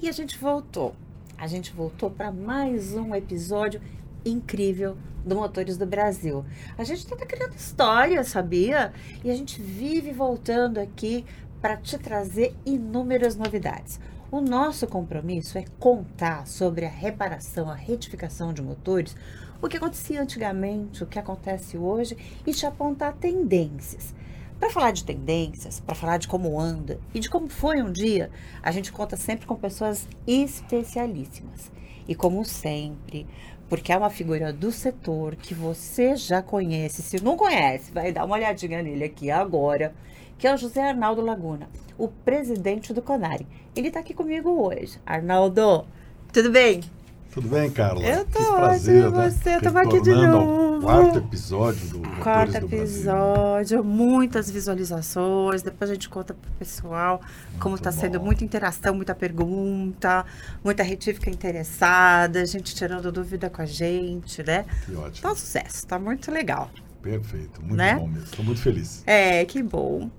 E a gente voltou para mais um episódio incrível do Motores do Brasil. A gente está criando história, sabia? E a gente vive voltando aqui para te trazer inúmeras novidades. O nosso compromisso é contar sobre a reparação, a retificação de motores, o que acontecia antigamente, o que acontece hoje e te apontar tendências. Para falar de tendências, para falar de como anda e de como foi um dia, a gente conta sempre com pessoas especialíssimas. E como sempre, porque é uma figura do setor que você já conhece, se não conhece, vai dar uma olhadinha nele aqui agora, que é o José Arnaldo Laguna, o presidente do Conarem. Ele está aqui comigo hoje. Arnaldo, tudo bem? Tudo bem, Carla? Eu tô ótimo, né? Você, estamos aqui de novo. Quarto episódio do Motores do Brasil. Quarto episódio, muitas visualizações, depois a gente conta pro pessoal como está sendo muita interação, muita pergunta, muita retífica interessada, gente tirando dúvida com a gente, né? Que ótimo. Tá um sucesso, tá muito legal. Perfeito, muito bom mesmo, estou muito feliz. É, que bom.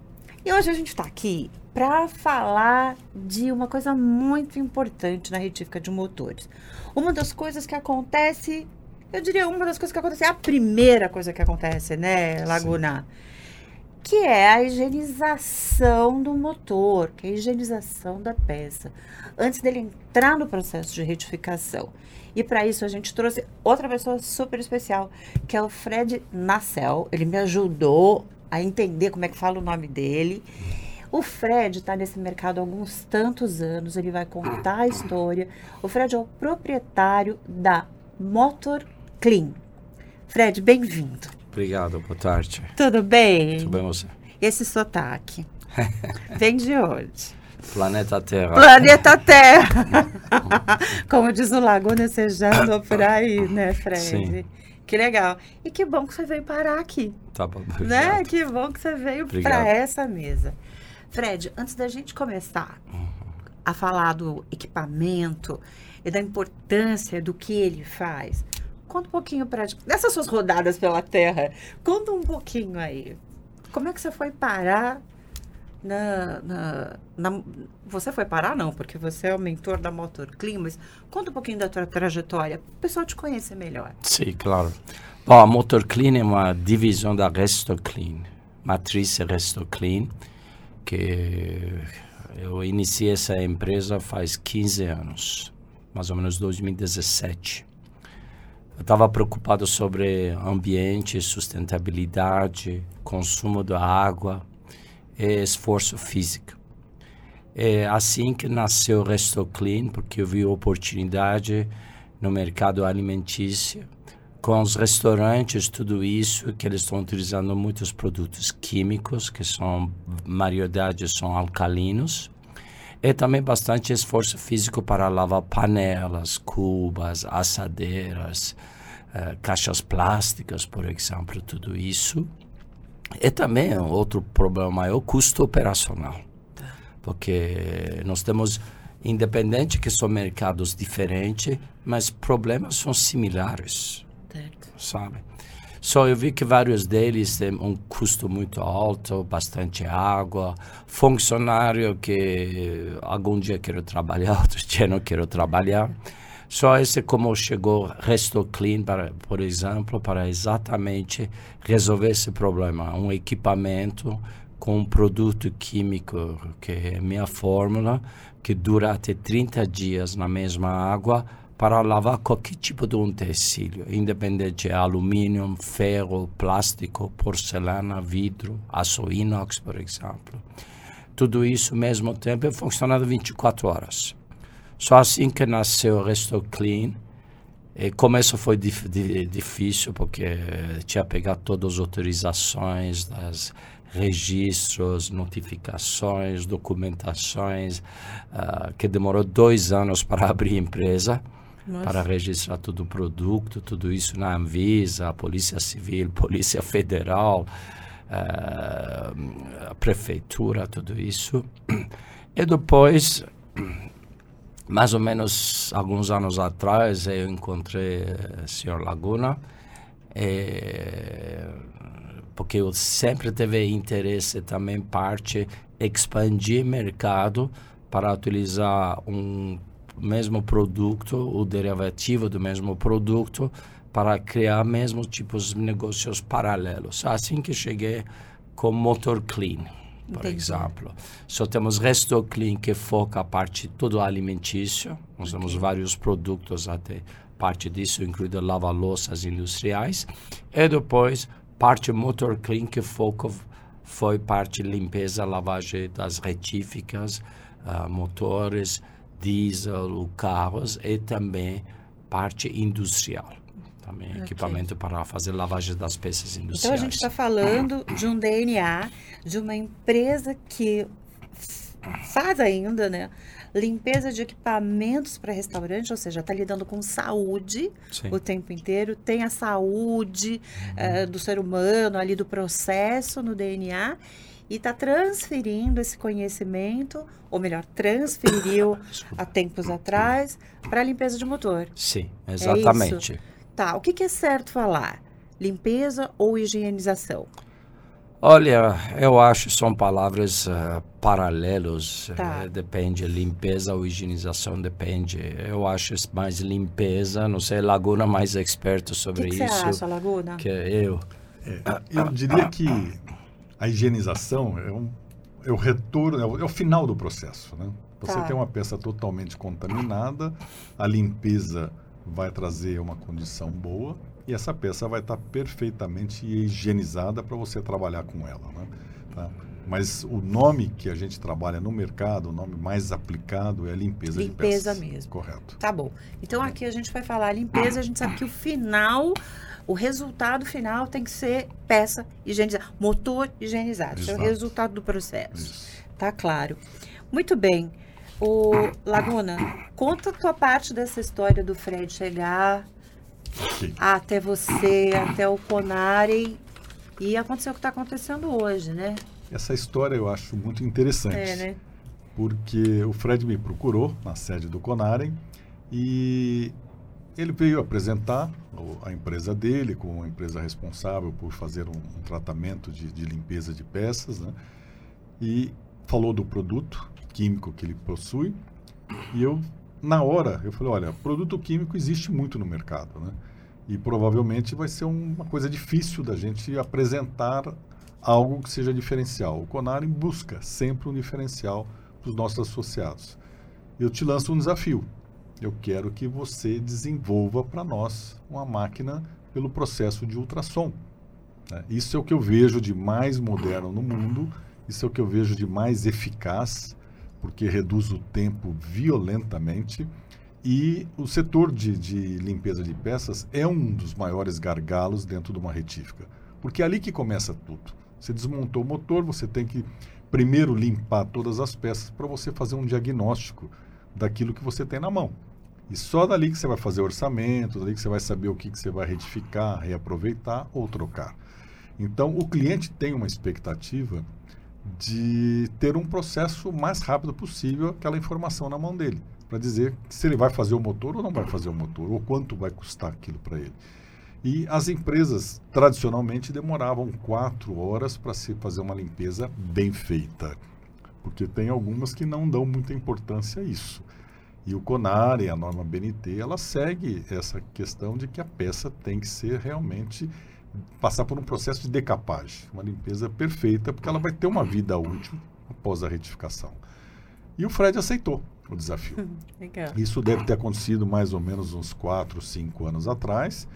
E hoje a gente está aqui para falar de uma coisa muito importante na retífica de motores. Uma das coisas que acontece, a primeira coisa que acontece, né, Laguna? Sim. Que é a higienização do motor, que é a higienização da peça, antes dele entrar no processo de retificação. E para isso a gente trouxe outra pessoa super especial, que é o Fred Nassel. Ele me ajudou a entender como é que fala o nome dele. O Fred está nesse mercado há alguns tantos anos, ele vai contar a história. O Fred é o proprietário da MotorClean. Fred, bem-vindo. Obrigado, boa tarde. Tudo bem? Tudo bem, você? Esse sotaque vem de onde? Planeta Terra. Planeta Terra! Como diz o Laguna, você já andou por aí, né, Fred? Sim. Que legal. E que bom que você veio parar aqui. Tá bom, obrigado. Né? Que bom que você veio para essa mesa. Fred, antes da gente começar a falar do equipamento e da importância do que ele faz, conta um pouquinho dessas suas rodadas pela terra, conta um pouquinho aí. Como é que você foi parar você foi parar não, porque você é o mentor da MotorClean, mas conta um pouquinho da tua trajetória, para o pessoal te conhecer melhor. Sim, claro. Bom, a MotorClean é uma divisão da RestoClean, matriz RestoClean, que eu iniciei essa empresa faz 15 anos, mais ou menos 2017. Eu estava preocupado sobre ambiente, sustentabilidade, consumo da água e esforço físico. É assim que nasceu o RestoClean, porque eu vi oportunidade no mercado alimentício, com os restaurantes, tudo isso, que eles estão utilizando muitos produtos químicos, que são, a maioridade são alcalinos, e também bastante esforço físico para lavar panelas, cubas, assadeiras, caixas plásticas, por exemplo, tudo isso. E também, outro problema maior, custo operacional, porque nós temos, independente que são mercados diferentes, mas problemas são similares. Sabe? Só eu vi que vários deles têm um custo muito alto, bastante água, funcionário que algum dia quero trabalhar, outro dia não quero trabalhar. Só esse como chegou RestoClean, por exemplo, para exatamente resolver esse problema. Um equipamento com um produto químico, que é minha fórmula, que dura até 30 dias na mesma água, para lavar qualquer tipo de utensílio, independente de alumínio, ferro, plástico, porcelana, vidro, aço inox, por exemplo. Tudo isso, ao mesmo tempo, é funcionado 24 horas. Só assim que nasceu o RestoClean. E começo foi difícil, porque tinha que pegar todas as autorizações, registros, notificações, documentações, que demorou 2 anos para abrir a empresa. Nossa. Para registrar todo o produto, tudo isso na Anvisa, Polícia Civil, Polícia Federal, a Prefeitura, tudo isso. E depois mais ou menos alguns anos atrás, eu encontrei o senhor Laguna, porque eu sempre tive interesse também parte expandir mercado para utilizar um mesmo produto, o derivativo do mesmo produto, para criar mesmo tipos de negócios paralelos. Assim que cheguei com MotorClean, por Entendi. Exemplo. Só temos RestoClean, que foca a parte todo alimentício. Nós temos vários produtos até parte disso, incluindo lava-louças industriais. E depois, parte MotorClean, que foca foi parte limpeza, lavagem das retíficas, motores, diesel, carros e também parte industrial. Também equipamento para fazer lavagem das peças industriais. Então, a gente está falando de um DNA, de uma empresa que faz ainda, né? Limpeza de equipamentos para restaurante, ou seja, está lidando com saúde Sim. o tempo inteiro, tem a saúde do ser humano, ali do processo no DNA, e está transferindo esse conhecimento, ou melhor, transferiu há tempos atrás, para a limpeza de motor. Sim, exatamente. É isso? Tá, o que é certo falar? Limpeza ou higienização? Olha, eu acho que são palavras paralelas, tá. Depende, limpeza ou higienização, depende. Eu acho mais limpeza, não sei, Laguna mais experto sobre isso. O que você acha, Laguna? Que eu. Eu diria que a higienização é o retorno, é o final do processo, né? Você tá. tem uma peça totalmente contaminada, a limpeza vai trazer uma condição boa e essa peça vai estar perfeitamente higienizada para você trabalhar com ela, né? Tá? Mas o nome que a gente trabalha no mercado, o nome mais aplicado é a limpeza de peças. Limpeza mesmo. Correto. Tá bom. Então, aqui a gente vai falar limpeza, a gente sabe que o final, o resultado final tem que ser peça higienizada, motor higienizado. Exato. É o resultado do processo. Isso. Tá claro. Muito bem. O Laguna, conta a tua parte dessa história do Fred chegar Sim. até você, até o Conarem e aconteceu o que está acontecendo hoje, né? Essa história eu acho muito interessante, né? Porque o Fred me procurou na sede do Conarem e ele veio apresentar a empresa dele como a empresa responsável por fazer um tratamento de limpeza de peças, né? E falou do produto químico que ele possui, e eu, na hora, eu falei, olha, produto químico existe muito no mercado, né? E provavelmente vai ser uma coisa difícil da gente apresentar algo que seja diferencial. O Conarem busca sempre um diferencial para os nossos associados. Eu te lanço um desafio. Eu quero que você desenvolva para nós uma máquina pelo processo de ultrassom, né? Isso é o que eu vejo de mais moderno no mundo, isso é o que eu vejo de mais eficaz, porque reduz o tempo violentamente, e o setor de limpeza de peças é um dos maiores gargalos dentro de uma retífica, porque é ali que começa tudo. Você desmontou o motor, você tem que primeiro limpar todas as peças para você fazer um diagnóstico daquilo que você tem na mão. E só dali que você vai fazer orçamento, dali que você vai saber o que você vai retificar, reaproveitar ou trocar. Então, o cliente tem uma expectativa de ter um processo o mais rápido possível, aquela informação na mão dele, para dizer se ele vai fazer o motor ou não vai fazer o motor, ou quanto vai custar aquilo para ele. E as empresas, tradicionalmente, demoravam 4 horas para se fazer uma limpeza bem feita, porque tem algumas que não dão muita importância a isso. E o Conarem, a norma BNT, ela segue essa questão de que a peça tem que ser realmente passar por um processo de decapagem, uma limpeza perfeita, porque ela vai ter uma vida útil após a retificação. E o Fred aceitou o desafio. Isso deve ter acontecido mais ou menos uns 4 ou 5 anos atrás.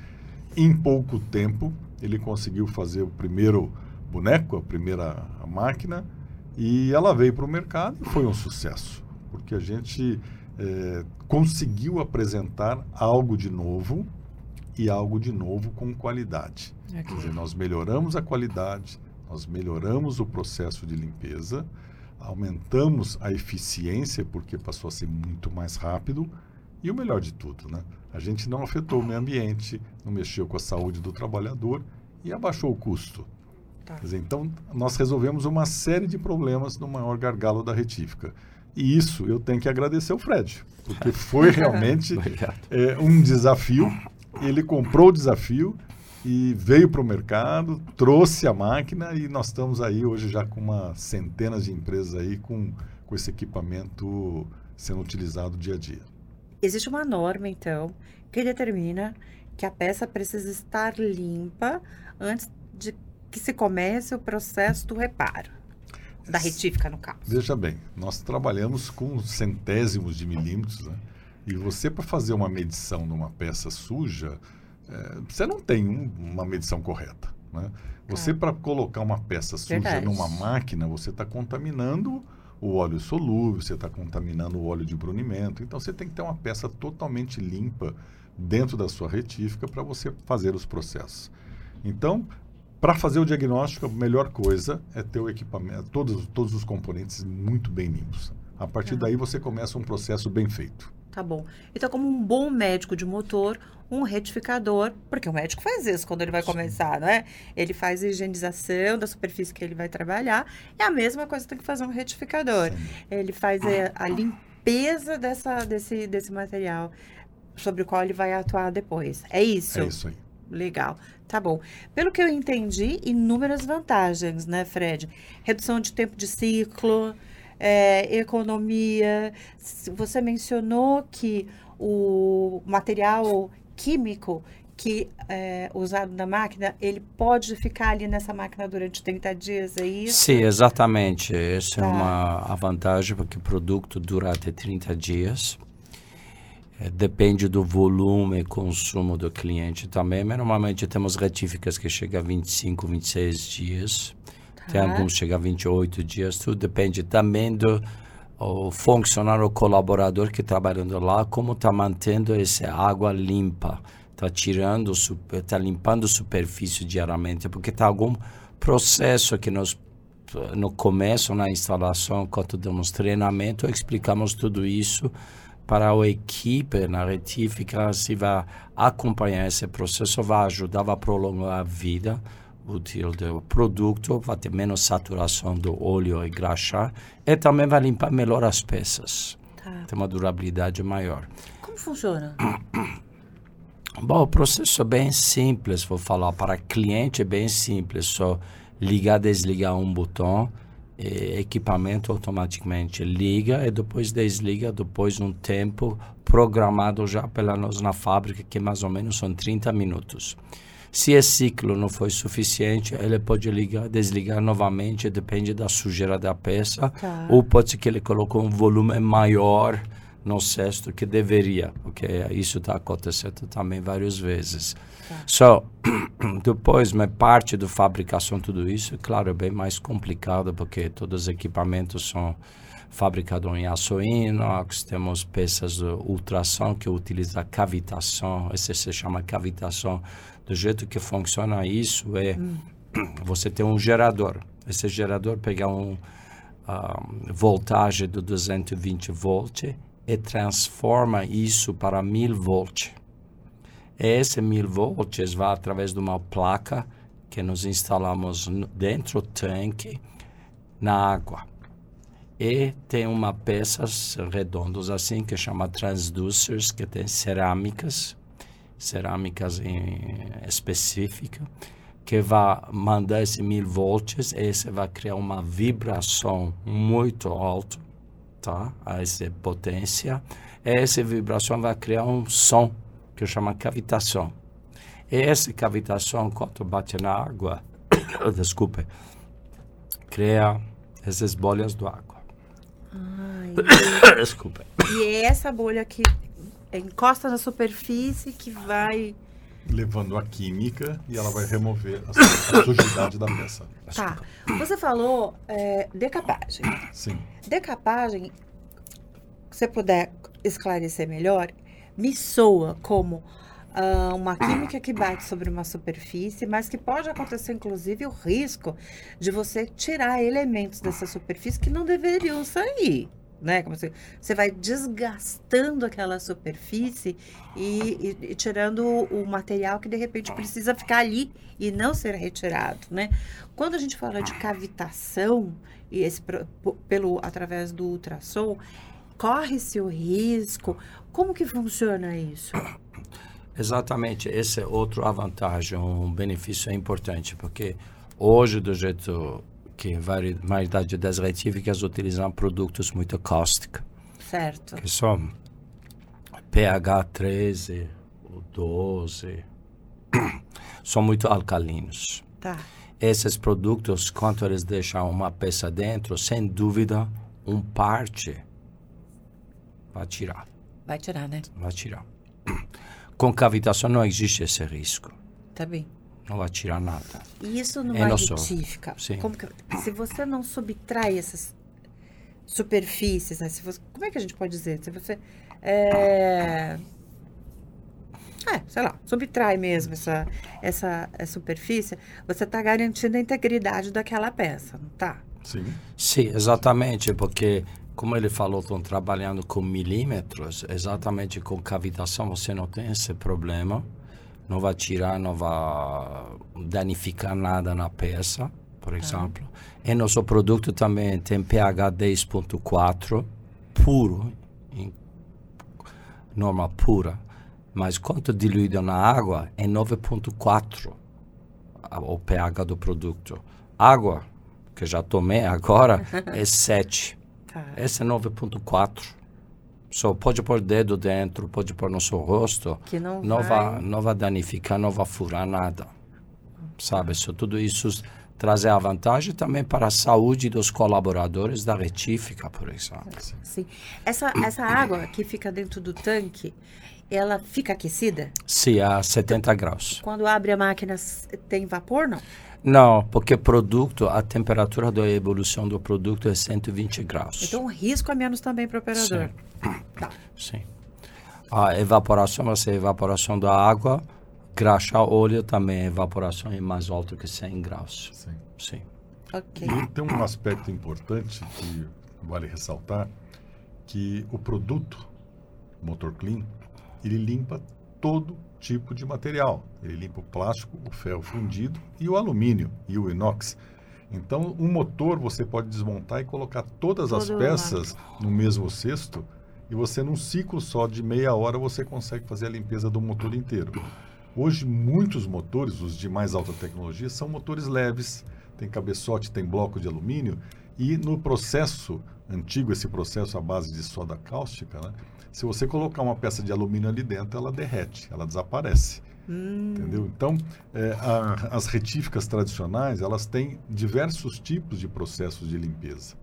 Em pouco tempo, ele conseguiu fazer o primeiro boneco, a primeira máquina, e ela veio para o mercado e foi um sucesso, porque a gente conseguiu apresentar algo de novo, e algo de novo com qualidade. Quer dizer, nós melhoramos a qualidade, nós melhoramos o processo de limpeza, aumentamos a eficiência, porque passou a ser muito mais rápido, e o melhor de tudo, né? A gente não afetou o meio ambiente, não mexeu com a saúde do trabalhador e abaixou o custo. Tá. Quer dizer, então, nós resolvemos uma série de problemas no maior gargalo da retífica. E isso eu tenho que agradecer ao Fred, porque foi realmente um desafio. Ele comprou o desafio e veio para o mercado, trouxe a máquina e nós estamos aí hoje já com uma centena de empresas aí com esse equipamento sendo utilizado dia a dia. Existe uma norma, então, que determina que a peça precisa estar limpa antes de que se comece o processo do reparo. Da retífica, no caso. Veja bem, nós trabalhamos com centésimos de milímetros, né? E você, para fazer uma medição de uma peça suja, você não tem uma medição correta, né? Você, para colocar uma peça suja numa máquina, você está contaminando o óleo solúvel, você está contaminando o óleo de brunimento. Então, você tem que ter uma peça totalmente limpa dentro da sua retífica para você fazer os processos. Então, para fazer o diagnóstico, a melhor coisa é ter o equipamento, todos os componentes muito bem limpos. A partir daí, você começa um processo bem feito. Tá bom. Então, como um bom médico de motor, um retificador, porque o médico faz isso quando ele vai começar, né? Ele faz a higienização da superfície que ele vai trabalhar. É a mesma coisa que tem que fazer um retificador. Sim. Ele faz a limpeza desse material sobre o qual ele vai atuar depois. É isso? É isso aí. Legal, tá bom. Pelo que eu entendi, inúmeras vantagens, né, Fred? Redução de tempo de ciclo, economia. Você mencionou que o material químico que é usado na máquina, ele pode ficar ali nessa máquina durante 30 dias, é isso? Sim, exatamente. Essa é uma vantagem, porque o produto dura até 30 dias. Depende do volume e consumo do cliente também, mas normalmente temos retíficas que chegam a 25, 26 dias, tem alguns que chegam a 28 dias, tudo depende também do funcionário, colaborador que está trabalhando lá, como está mantendo essa água limpa, está limpando a superfície diariamente, porque está algum processo que nós, no começo, na instalação, quando damos treinamento, explicamos tudo isso, para a equipe na retífica, se vai acompanhar esse processo, vai ajudar, vai prolongar a vida útil do produto, vai ter menos saturação do óleo e graxa, e também vai limpar melhor as peças. Tá. Tem uma durabilidade maior. Como funciona? Bom, o processo é bem simples, vou falar, para cliente é bem simples, só ligar, desligar um botão, equipamento automaticamente liga e depois desliga, depois um tempo programado já pela nós na fábrica, que mais ou menos são 30 minutos. Se esse ciclo não foi suficiente, ele pode ligar, desligar novamente, depende da sujeira da peça, ou pode ser que ele colocou um volume maior no cesto que deveria, porque isso está acontecendo também várias vezes. Só depois, mas parte da fabricação, tudo isso, claro, é bem mais complicado, porque todos os equipamentos são fabricados em aço inox, temos peças de ultrassom que utiliza cavitação, esse se chama cavitação. Do jeito que funciona isso é, você tem um gerador, esse gerador pega uma voltagem de 220 volts, e transforma isso para 1000 volts. Esse 1000 volts vai através de uma placa que nos instalamos dentro do tanque, na água. E tem uma peças redondas assim, que chama transducers, que tem cerâmicas em específica, que vai mandar esse 1000 volts, e esse vai criar uma vibração muito alta, a essa potência, essa vibração vai criar um som que chama cavitação. E essa cavitação, quando bate na água, cria essas bolhas de água. Desculpa. E é essa bolha que encosta na superfície que vai levando a química e ela vai remover a sujidade da peça. Tá. Você falou decapagem. Sim. Decapagem, se você puder esclarecer melhor, me soa como uma química que bate sobre uma superfície, mas que pode acontecer, inclusive, o risco de você tirar elementos dessa superfície que não deveriam sair. Né? Como você vai desgastando aquela superfície e tirando o material que de repente precisa ficar ali e não ser retirado, né? Quando a gente fala de cavitação, e esse através do ultrassom, corre-se o risco? Como que funciona isso? Exatamente, essa é outra vantagem, um benefício importante, porque hoje, do jeito que a maioria das retíficas utilizam produtos muito cáusticos. Certo. Que são pH 13 ou 12, são muito alcalinos. Tá. Esses produtos, quando eles deixam uma peça dentro, sem dúvida, um parte vai tirar. Vai tirar, né? Vai tirar. Com cavitação não existe esse risco. Tá bem. Não vai tirar nada. E isso numa retífica? Sim. Como que, se você não subtrai essas superfícies, né? Se você, como é que a gente pode dizer? Se você... sei lá, subtrai mesmo essa superfície, você está garantindo a integridade daquela peça, não está? Sim. Sim, exatamente, porque, como ele falou, estão trabalhando com milímetros, exatamente com cavitação, você não tem esse problema, não vai tirar, não vai danificar nada na peça, por exemplo. E nosso produto também tem pH 10.4, puro, norma pura. Mas quanto diluído na água é 9.4 o pH do produto. Água, que já tomei agora, é 7. Esse é 9.4. Só pode pôr dedo dentro, pode pôr no seu rosto. Que não vai danificar, não vai furar nada. Sabe? Só tudo isso traz a vantagem também para a saúde dos colaboradores da retífica, por exemplo. Sim. Essa água que fica dentro do tanque... Ela fica aquecida? Sim, a 70 graus. Quando abre a máquina, tem vapor, não? Não, porque produto, a temperatura da evolução do produto é 120 graus. Então, o risco é menos também para o operador. Sim. Tá. Sim. A evaporação vai ser evaporação da água, graxa óleo também, evaporação é mais alto que 100 graus. Sim. Sim. Ok. E tem um aspecto importante que vale ressaltar, que o produto MotorClean, ele limpa todo tipo de material. Ele limpa o plástico, o ferro fundido e o alumínio e o inox. Então, um motor você pode desmontar e colocar todas as peças no mesmo cesto e você, num ciclo só de meia hora, você consegue fazer a limpeza do motor inteiro. Hoje, muitos motores, os de mais alta tecnologia, são motores leves, tem cabeçote, tem bloco de alumínio e no processo antigo, esse processo à base de soda cáustica, né? Se você colocar uma peça de alumínio ali dentro, ela derrete, ela desaparece, entendeu? Então, as retíficas tradicionais, elas têm diversos tipos de processos de limpeza.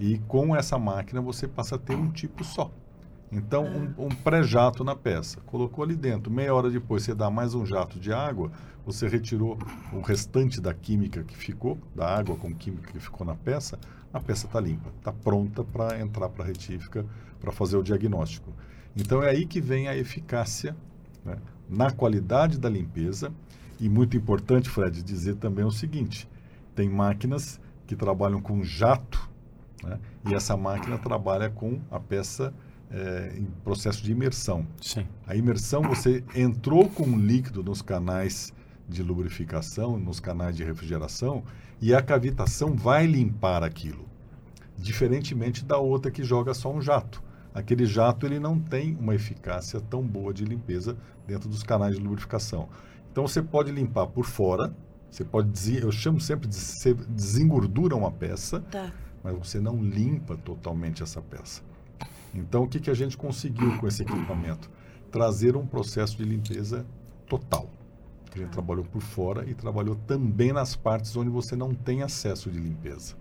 E com essa máquina, você passa a ter um tipo só. Então, um pré-jato na peça, colocou ali dentro, meia hora depois você dá mais um jato de água, você retirou o restante da química que ficou, da água com química que ficou na peça, a peça está limpa, está pronta para entrar para a retífica, para fazer o diagnóstico. Então, é aí que vem a eficácia, né, na qualidade da limpeza. E muito importante, Fred, dizer também o seguinte, tem máquinas que trabalham com jato, né, e essa máquina trabalha com a peça em processo de imersão. Sim. A imersão, você entrou com um líquido nos canais de lubrificação, nos canais de refrigeração, e a cavitação vai limpar aquilo, diferentemente da outra que joga só um jato. Aquele jato, ele não tem uma eficácia tão boa de limpeza dentro dos canais de lubrificação. Então, você pode limpar por fora, você pode, eu chamo sempre de desengordura uma peça, tá, mas você não limpa totalmente essa peça. Então, o que a gente conseguiu com esse equipamento? Trazer um processo de limpeza total. A gente trabalhou por fora e trabalhou também nas partes onde você não tem acesso de limpeza.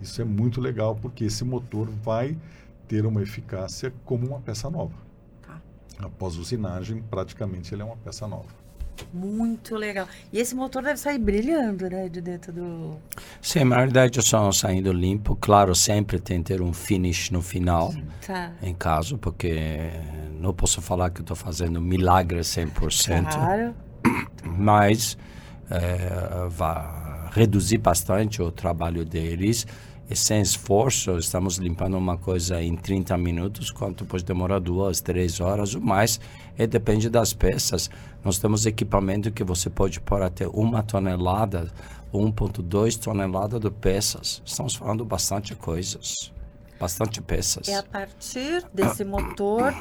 Isso é muito legal, porque esse motor vai ter uma eficácia como uma peça nova. Tá. Após usinagem, praticamente ele é uma peça nova. Muito legal. E esse motor deve sair brilhando, né, de dentro do... Sim, na verdade, só saindo limpo. Claro, sempre tem que ter um finish no final, tá, em caso, porque não posso falar que estou fazendo milagre 100%. Claro. Mas vai reduzir bastante o trabalho deles. E sem esforço, estamos limpando uma coisa em 30 minutos, quanto pode demorar 2, 3 horas ou mais, e depende das peças. Nós temos equipamento que você pode pôr até 1 tonelada 1,2 tonelada de peças. Estamos falando bastante coisas, bastante peças. É a partir desse motor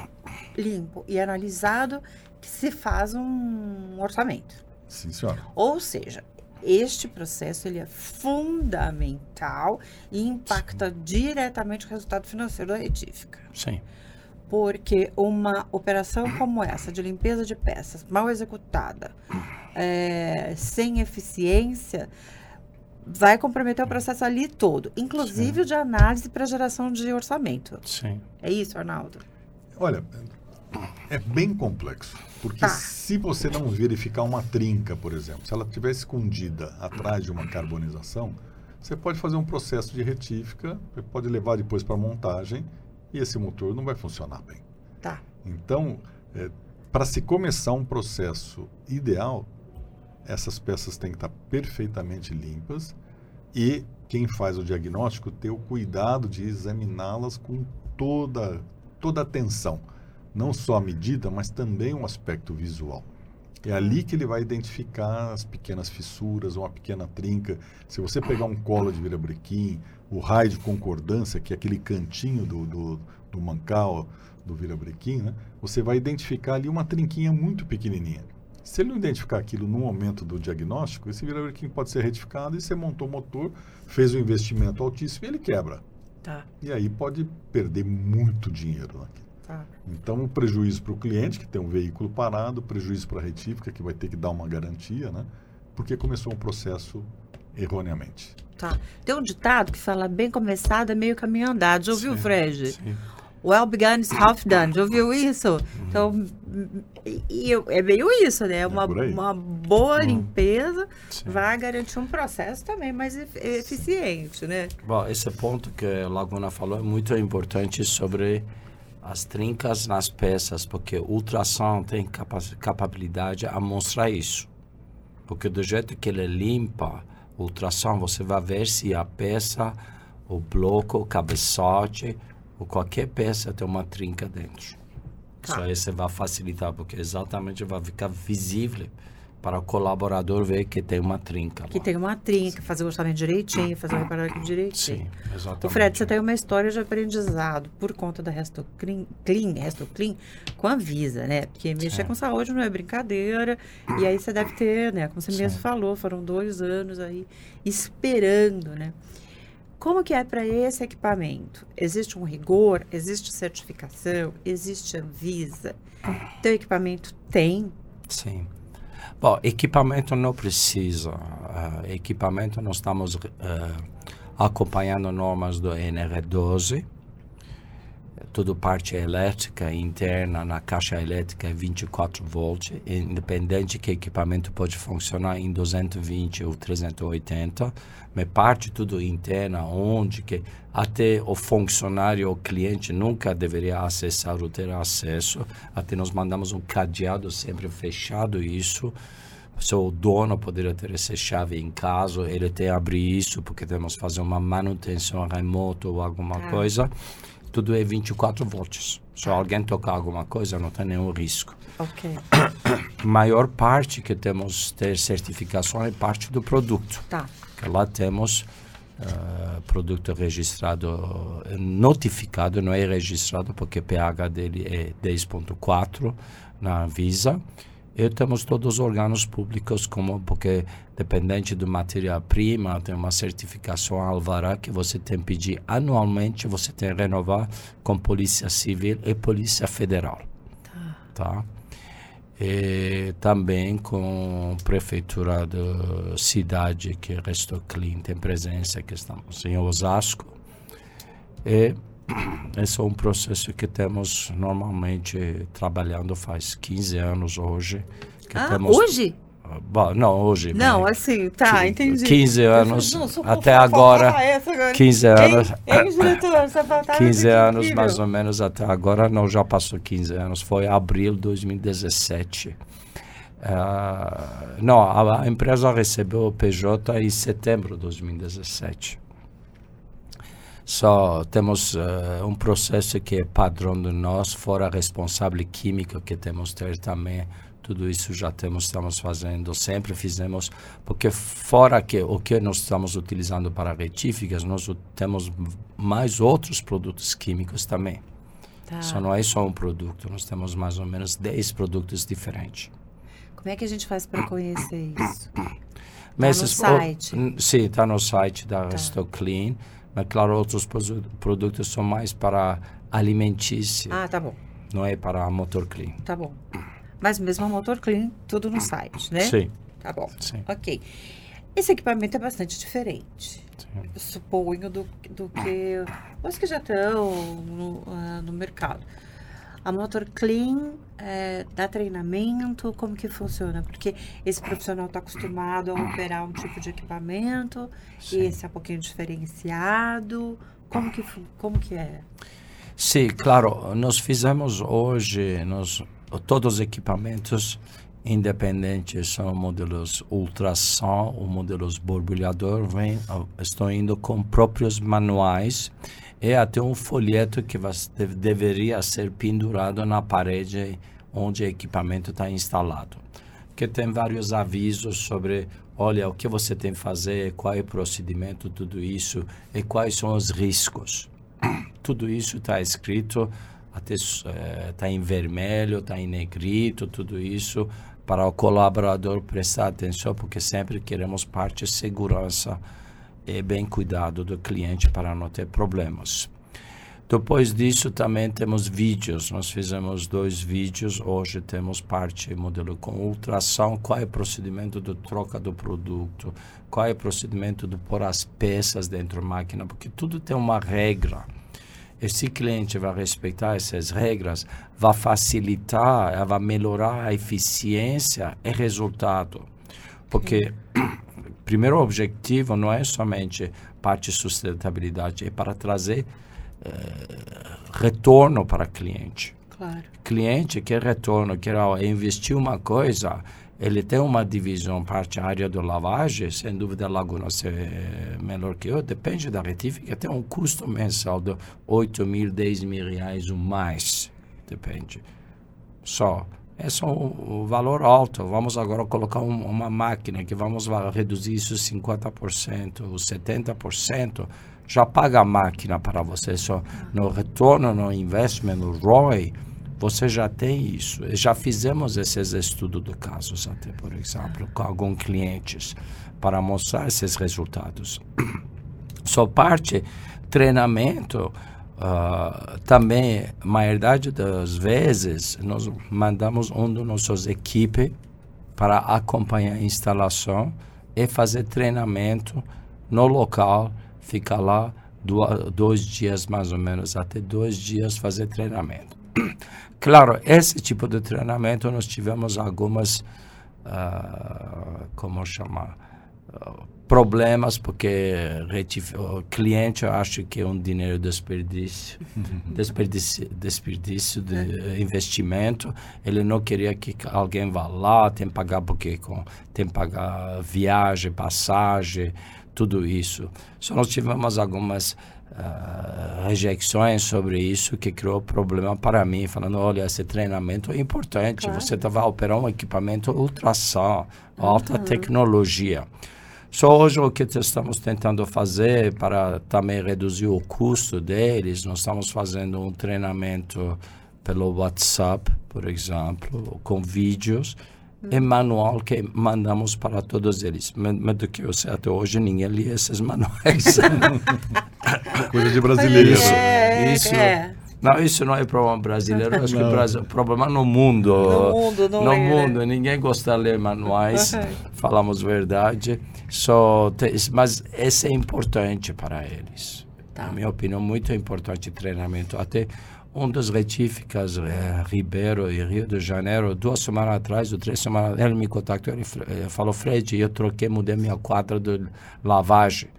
limpo e analisado que se faz um orçamento. Sim, senhora. Ou seja, este processo ele é fundamental e impacta diretamente o resultado financeiro da retífica. Sim. Porque uma operação como essa, de limpeza de peças, mal executada, sem eficiência, vai comprometer o processo ali todo, inclusive o de análise para geração de orçamento. Sim. É isso, Arnaldo? Olha, é bem complexo, porque se você não verificar uma trinca, por exemplo, se ela estiver escondida atrás de uma carbonização, você pode fazer um processo de retífica, pode levar depois para montagem, e esse motor não vai funcionar bem. Tá. Então, para se começar um processo ideal, essas peças têm que estar perfeitamente limpas e quem faz o diagnóstico ter o cuidado de examiná-las com toda a atenção. Não só a medida, mas também um aspecto visual. É ali que ele vai identificar as pequenas fissuras, uma pequena trinca. Se você pegar um colo de virabrequim, o raio de concordância, que é aquele cantinho do mancal do virabrequim, né? Você vai identificar ali uma trinquinha muito pequenininha. Se ele não identificar aquilo no momento do diagnóstico, esse virabrequim pode ser retificado e você montou o motor, fez um investimento altíssimo e ele quebra. Tá. E aí pode perder muito dinheiro naquilo. Tá. Então, o prejuízo para o cliente, que tem um veículo parado, prejuízo para a retífica, que vai ter que dar uma garantia, né? Porque começou um processo erroneamente. Tá. Tem um ditado que fala, bem começado é meio caminho andado. Já ouviu, Fred? Sim. Well begun is half done. Já ouviu isso? Então, é meio isso, né? Uma boa limpeza vai garantir um processo também mais eficiente, né? Bom, esse ponto que a Laguna falou é muito importante sobre as trincas nas peças, porque o ultrassom tem capacidade a mostrar isso. Porque do jeito que ele limpa o ultrassom, você vai ver se a peça, o bloco, o cabeçote, ou qualquer peça tem uma trinca dentro. Tá. Só isso vai facilitar, porque exatamente vai ficar visível para o colaborador ver que tem uma trinca lá. Que tem uma trinca, fazer o orçamento direitinho, fazer o reparamento direitinho. Sim, exatamente. O Fred, você tem uma história de aprendizado por conta da RestoClean com a Anvisa, né? Porque mexer com saúde não é brincadeira. E aí você deve ter, né? Como você mesmo falou, foram 2 anos aí esperando, né? Como que é para esse equipamento? Existe um rigor? Existe certificação? Existe Anvisa? Teu equipamento tem? Sim. Bom, equipamento não precisa. Equipamento nós estamos acompanhando normas do NR12. Tudo parte elétrica interna na caixa elétrica é 24 volts, independente que equipamento pode funcionar em 220 ou 380, mas parte tudo interna, onde que até o funcionário ou cliente nunca deveria acessar ou ter acesso, até nós mandamos um cadeado sempre fechado isso, se o dono poderia ter essa chave em casa, ele tem que abrir isso porque temos que fazer uma manutenção remota ou alguma coisa. Tudo é 24 volts. Se alguém tocar alguma coisa, não tem nenhum risco. Ok. Maior parte que temos ter certificação é parte do produto. Tá. Que lá temos produto registrado, notificado, não é registrado, porque o pH dele é 10,4 na Anvisa. E temos todos os órgãos públicos, como porque dependente do matéria-prima, tem uma certificação alvará que você tem que pedir anualmente, você tem que renovar com Polícia Civil e Polícia Federal. Tá? E também com Prefeitura da cidade, que RestoClean tem presença, que estamos em Osasco. E esse é um processo que temos normalmente trabalhando faz 15 anos hoje. Que temos, hoje? Bom, não, hoje. Não, assim, entendi. 15 anos, até agora, 15 anos, mais ou menos até agora, não, já passou 15 anos, foi abril de 2017. Não, a empresa recebeu o PJ em setembro de 2017. Só temos um processo que é padrão de nós, fora responsável químico, que temos ter também Tudo isso já estamos fazendo, sempre fizemos, porque fora que o que nós estamos utilizando para retíficas, nós temos mais outros produtos químicos também. Tá. Só não é só um produto, nós temos mais ou menos 10 produtos diferentes. Como é que a gente faz para conhecer isso? Mas tá no site? Sim, está no site da RestoClean, mas claro, outros produtos são mais para alimentícia. Ah, tá bom. Não é para MotorClean. Tá bom. Mas mesmo a MotorClean, tudo no site, né? Sim. Tá bom. Sim. Ok. Esse equipamento é bastante diferente, sim, suponho, do que os que já estão no mercado. A MotorClean dá treinamento, como que funciona? Porque esse profissional está acostumado a operar um tipo de equipamento, sim, e esse é um pouquinho diferenciado. Como que é? Sim, claro. Nós fizemos hoje... Todos os equipamentos independentes são modelos ultrassom ou modelos borbulhador, estão indo com próprios manuais e até um folheto que deveria ser pendurado na parede onde o equipamento está instalado. Que tem vários avisos sobre, olha, o que você tem que fazer, qual é o procedimento, tudo isso, e quais são os riscos. Tudo isso está escrito. Até está em vermelho, está em negrito, tudo isso, para o colaborador prestar atenção, porque sempre queremos parte de segurança e bem cuidado do cliente para não ter problemas. Depois disso também temos vídeos, nós fizemos 2 vídeos, hoje temos parte modelo com ultrassom, qual é o procedimento de troca do produto, qual é o procedimento de pôr as peças dentro da máquina, porque tudo tem uma regra. Esse cliente vai respeitar essas regras, vai facilitar, vai melhorar a eficiência e resultado. Porque o primeiro objetivo não é somente parte de sustentabilidade, é para trazer retorno para o cliente. Claro. Cliente quer retorno, quer investir uma coisa, ele tem uma divisão, parte área do lavagem, sem dúvida a Laguna é melhor que eu, depende da retífica, tem um custo mensal de 8 mil, 10 mil reais ou mais, depende. Só, é só um valor alto, vamos agora colocar uma máquina que vamos reduzir isso 50% ou 70%, já paga a máquina para você, só no retorno, no investment, no ROI, você já tem isso. Já fizemos esses estudos de casos, até por exemplo, com alguns clientes, para mostrar esses resultados. Só parte treinamento, também, a maioria das vezes, nós mandamos um dos nossos equipes para acompanhar a instalação e fazer treinamento no local, ficar lá 2 dias mais ou menos, até 2 dias fazer treinamento. Claro, esse tipo de treinamento nós tivemos algumas, problemas, porque o cliente acha que é um dinheiro desperdício de investimento, ele não queria que alguém vá lá, tem que pagar, porque tem que pagar viagem, passagem, tudo isso. Só nós tivemos algumas rejeições sobre isso, que criou problema para mim, falando, olha, esse treinamento é importante, claro, você vai operar um equipamento ultrassom, alta tecnologia. Só hoje o que estamos tentando fazer para também reduzir o custo deles, nós estamos fazendo um treinamento pelo WhatsApp, por exemplo, com vídeos, é manual que mandamos para todos eles. Mas do que eu sei, até hoje ninguém lê esses manuais. Coisa de brasileiro. Isso não é problema brasileiro. Acho que o problema é no mundo. No mundo, ninguém gosta de ler manuais. Falamos verdade. Mas esse é importante para eles. Tá. Na minha opinião, muito importante treinamento. Até das retíficas Ribeiro e Rio de Janeiro, 2 semanas atrás, ou 3 semanas, ele me contactou e falou, Fred, eu mudei minha quadra de lavagem.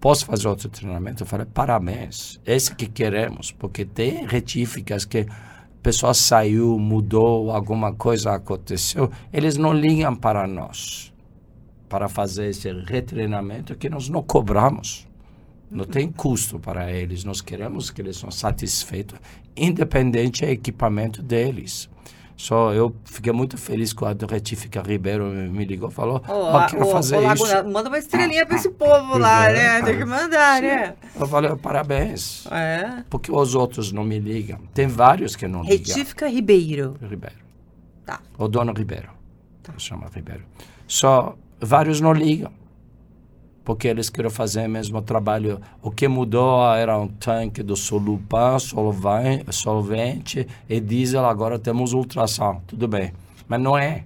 Posso fazer outro treinamento? Eu falei, parabéns, esse que queremos, porque tem retíficas que a pessoa saiu, mudou, alguma coisa aconteceu, eles não ligam para nós, para fazer esse retreinamento que nós não cobramos. Não tem custo para eles, nós queremos que eles sejam satisfeitos, independente do equipamento deles. Só eu fiquei muito feliz quando a Retífica Ribeiro me ligou e falou: quero fazer isso. Laguna, manda uma estrelinha para esse povo lá, né? Tem que mandar, sim, né? Eu falei: parabéns. É. Porque os outros não me ligam. Tem vários que não ligam. Retífica Ribeiro. Ribeiro. Tá. O dono Ribeiro. Tá. Chama Ribeiro. Só vários não ligam. Porque eles queriam fazer o mesmo trabalho. O que mudou era um tanque do Solupan, solvente e diesel, agora temos ultrassom. Tudo bem, mas não é.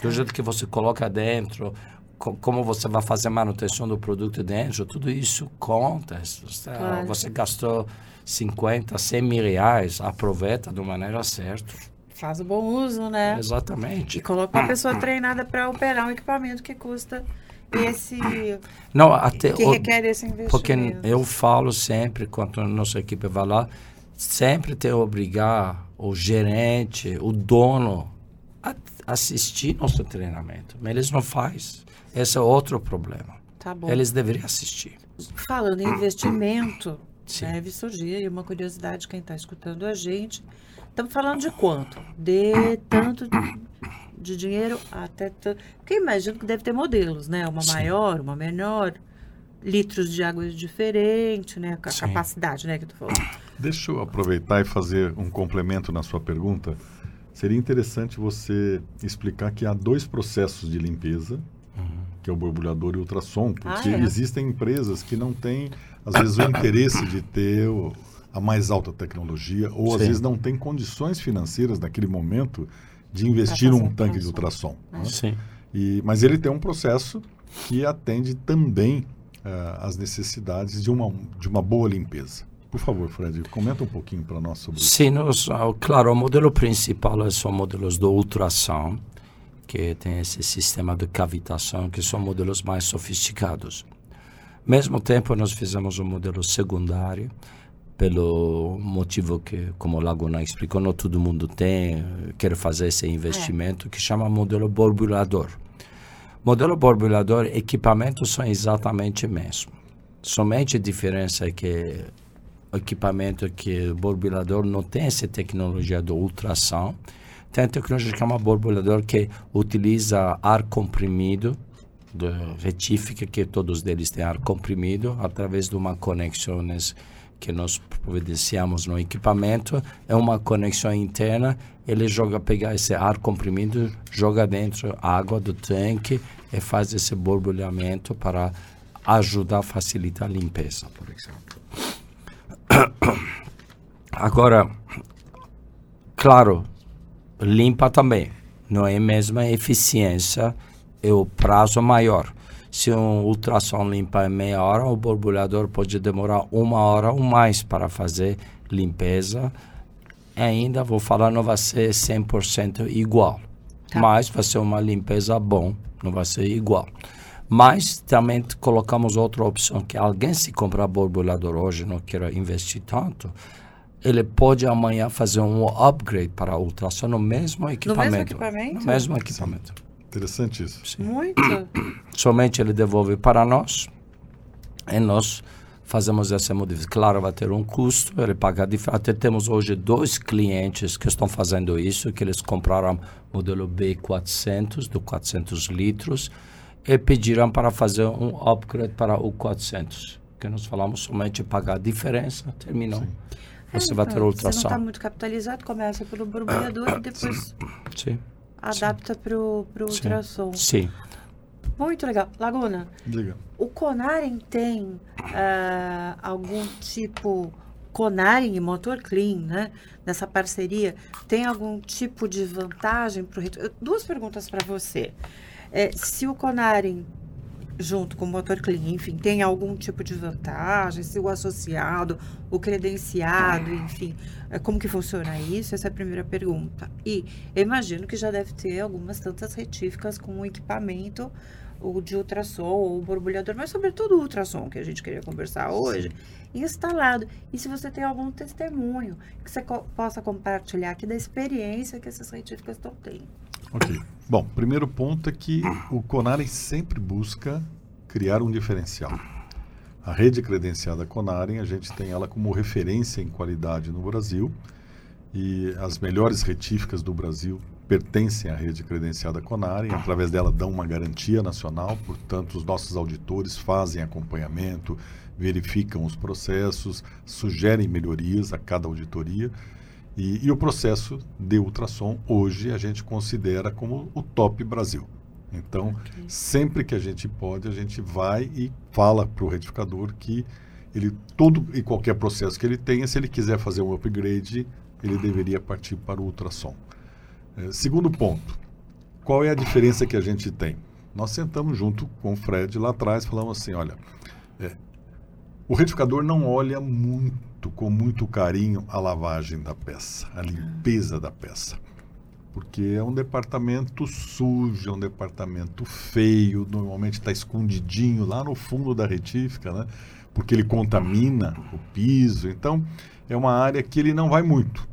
Do jeito que você coloca dentro, como você vai fazer manutenção do produto dentro, tudo isso conta. Claro. Você gastou 50, 100 mil reais, aproveita de maneira certa. Faz o bom uso, né? Exatamente. E coloca uma pessoa treinada para operar um equipamento que custa... requer esse investimento. Porque eu falo sempre, quando a nossa equipe vai lá, sempre tem que obrigar o gerente, o dono, a assistir nosso treinamento. Mas eles não fazem. Esse é outro problema. Tá bom. Eles deveriam assistir. Falando em investimento, deve surgir uma curiosidade, quem está escutando a gente. Estamos falando de quanto? De tanto... de dinheiro até... Porque imagino que deve ter modelos, né? Uma maior, uma menor, litros de água diferente, né? A capacidade, né, que tu falou. Deixa eu aproveitar e fazer um complemento na sua pergunta. Seria interessante você explicar que há dois processos de limpeza, que é o borbulhador e o ultrassom, porque existem empresas que não têm, às vezes, o interesse de ter a mais alta tecnologia, ou às vezes não têm condições financeiras naquele momento de investir um tanque de ultrassom. Né? Sim. Mas ele tem um processo que atende também às necessidades de uma boa limpeza. Por favor, Fred, comenta um pouquinho para nós sobre isso. Sim, claro, o modelo principal são modelos do ultrassom, que tem esse sistema de cavitação, que são modelos mais sofisticados. Ao mesmo tempo, nós fizemos um modelo secundário, pelo motivo que, como o Laguna explicou, não todo mundo tem, quer fazer esse investimento, que chama modelo borbulhador. Modelo borbulhador, equipamentos são exatamente o mesmo. Somente a diferença é que o equipamento que borbulhador não tem essa tecnologia do ultrassom, tem a tecnologia que chama borbulhador, que utiliza ar comprimido, de retífica, que todos eles têm ar comprimido, através de uma conexões que nós providenciamos no equipamento, é uma conexão interna, ele pega esse ar comprimido, joga dentro a água do tanque e faz esse borbulhamento para ajudar a facilitar a limpeza, por exemplo. Agora, claro, limpa também, não é a mesma eficiência, é o prazo maior. Se um ultrassom limpa em meia hora, o borbulhador pode demorar uma hora ou mais para fazer limpeza. Ainda, vou falar, não vai ser 100% igual. Tá. Mas vai ser uma limpeza bom, não vai ser igual. Mas também colocamos outra opção, que alguém se comprar borbulhador hoje, não queira investir tanto, ele pode amanhã fazer um upgrade para ultrassom no mesmo equipamento. No mesmo equipamento? No mesmo equipamento. Interessante isso. Sim. Muito. Somente ele devolve para nós e nós fazemos essa modificação. Claro, vai ter um custo, ele paga diferente. Até temos hoje 2 clientes que estão fazendo isso, que eles compraram modelo B400, do 400 litros, e pediram para fazer um upgrade para o 400, que nós falamos somente pagar a diferença, terminou. Sim. Você vai ter ultrassom. Você não está muito capitalizado, começa pelo borbulhador e depois... Sim. Adapta para o ultrassom. Sim. Muito legal. Laguna, diga. O Conarem tem algum tipo... Conarem e MotorClean, né? Nessa parceria, tem algum tipo de vantagem para o... Duas perguntas para você. Se o Conarem, junto com o MotorClean, enfim, tem algum tipo de vantagem, se o associado, o credenciado, enfim... Como que funciona isso? Essa é a primeira pergunta. E eu imagino que já deve ter algumas tantas retíficas com o equipamento ou de ultrassom ou borbulhador, mas sobretudo o ultrassom, que a gente queria conversar hoje, instalado. E se você tem algum testemunho que você possa compartilhar aqui da experiência que essas retíficas estão tendo. Ok. Bom, primeiro ponto é que o Conarem sempre busca criar um diferencial. A rede credenciada Conarem, a gente tem ela como referência em qualidade no Brasil e as melhores retíficas do Brasil pertencem à rede credenciada Conarem, através dela dão uma garantia nacional, portanto os nossos auditores fazem acompanhamento, verificam os processos, sugerem melhorias a cada auditoria, e o processo de ultrassom hoje a gente considera como o top Brasil. Então, okay, sempre que a gente pode, a gente vai e fala para o retificador que ele, todo e qualquer processo que ele tenha, se ele quiser fazer um upgrade, ele deveria partir para o ultrassom. Segundo ponto, qual é a diferença que a gente tem? Nós sentamos junto com o Fred lá atrás e falamos assim, olha, o retificador não olha muito, com muito carinho, a lavagem da peça, a limpeza da peça. Porque é um departamento sujo, é um departamento feio, normalmente está escondidinho lá no fundo da retífica, né? Porque ele contamina o piso, então é uma área que ele não vai muito,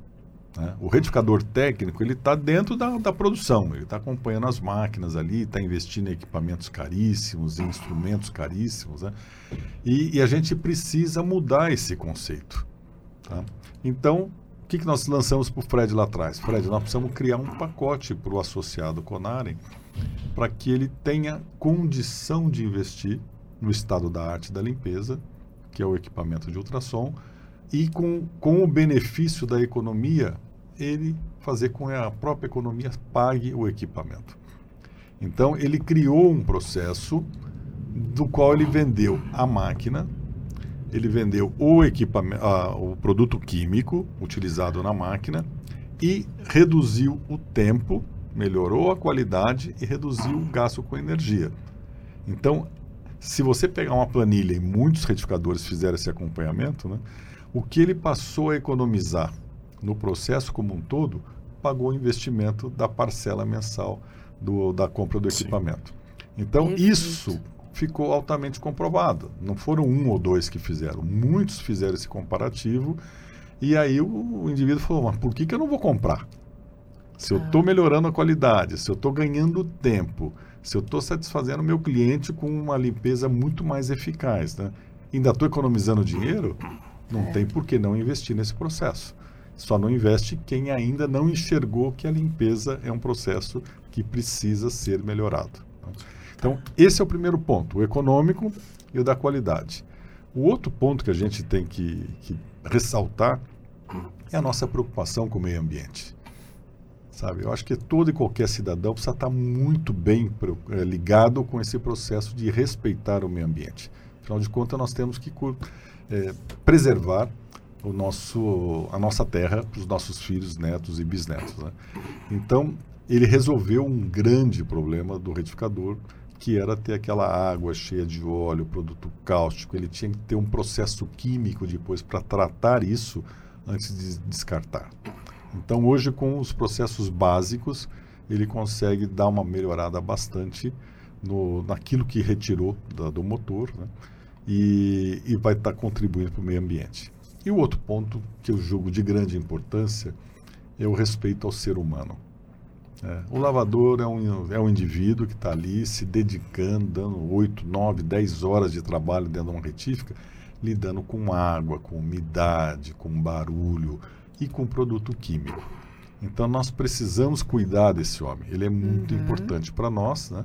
né? O retificador técnico, ele está dentro da produção, ele está acompanhando as máquinas ali, está investindo em equipamentos caríssimos, em instrumentos caríssimos, né? E a gente precisa mudar esse conceito, tá? Então, que nós lançamos para o Fred lá atrás? Fred, nós precisamos criar um pacote para o associado Conarem, para que ele tenha condição de investir no estado da arte da limpeza, que é o equipamento de ultrassom, e com o benefício da economia, ele fazer com que a própria economia pague o equipamento. Então, ele criou um processo do qual ele vendeu a máquina, ele vendeu o equipamento, o produto químico utilizado na máquina e reduziu o tempo, melhorou a qualidade e reduziu o gasto com energia. Então, se você pegar uma planilha, e muitos retificadores fizeram esse acompanhamento, né, o que ele passou a economizar no processo como um todo, pagou o investimento da parcela mensal da compra do equipamento. Sim. Então, isso ficou altamente comprovado. Não foram um ou dois que fizeram, muitos fizeram esse comparativo, e aí o indivíduo falou, mas por que eu não vou comprar? Se eu estou melhorando a qualidade, se eu estou ganhando tempo, se eu estou satisfazendo o meu cliente com uma limpeza muito mais eficaz, né? Ainda estou economizando dinheiro? Não tem por que não investir nesse processo. Só não investe quem ainda não enxergou que a limpeza é um processo que precisa ser melhorado. Então, esse é o primeiro ponto, o econômico e o da qualidade. O outro ponto que a gente tem que ressaltar é a nossa preocupação com o meio ambiente. Sabe, eu acho que todo e qualquer cidadão precisa estar muito bem ligado com esse processo de respeitar o meio ambiente. Afinal de contas, nós temos que preservar a nossa terra para os nossos filhos, netos e bisnetos, né? Então, ele resolveu um grande problema do retificador, que era ter aquela água cheia de óleo, produto cáustico. Ele tinha que ter um processo químico depois para tratar isso antes de descartar. Então, hoje, com os processos básicos, ele consegue dar uma melhorada bastante naquilo que retirou do motor, né? E vai estar contribuindo para o meio ambiente. E o outro ponto que eu julgo de grande importância é o respeito ao ser humano. O lavador é um indivíduo que está ali se dedicando, dando 8, 9, 10 horas de trabalho dentro de uma retífica, lidando com água, com umidade, com barulho e com produto químico. Então, nós precisamos cuidar desse homem. Ele é muito importante para nós, né?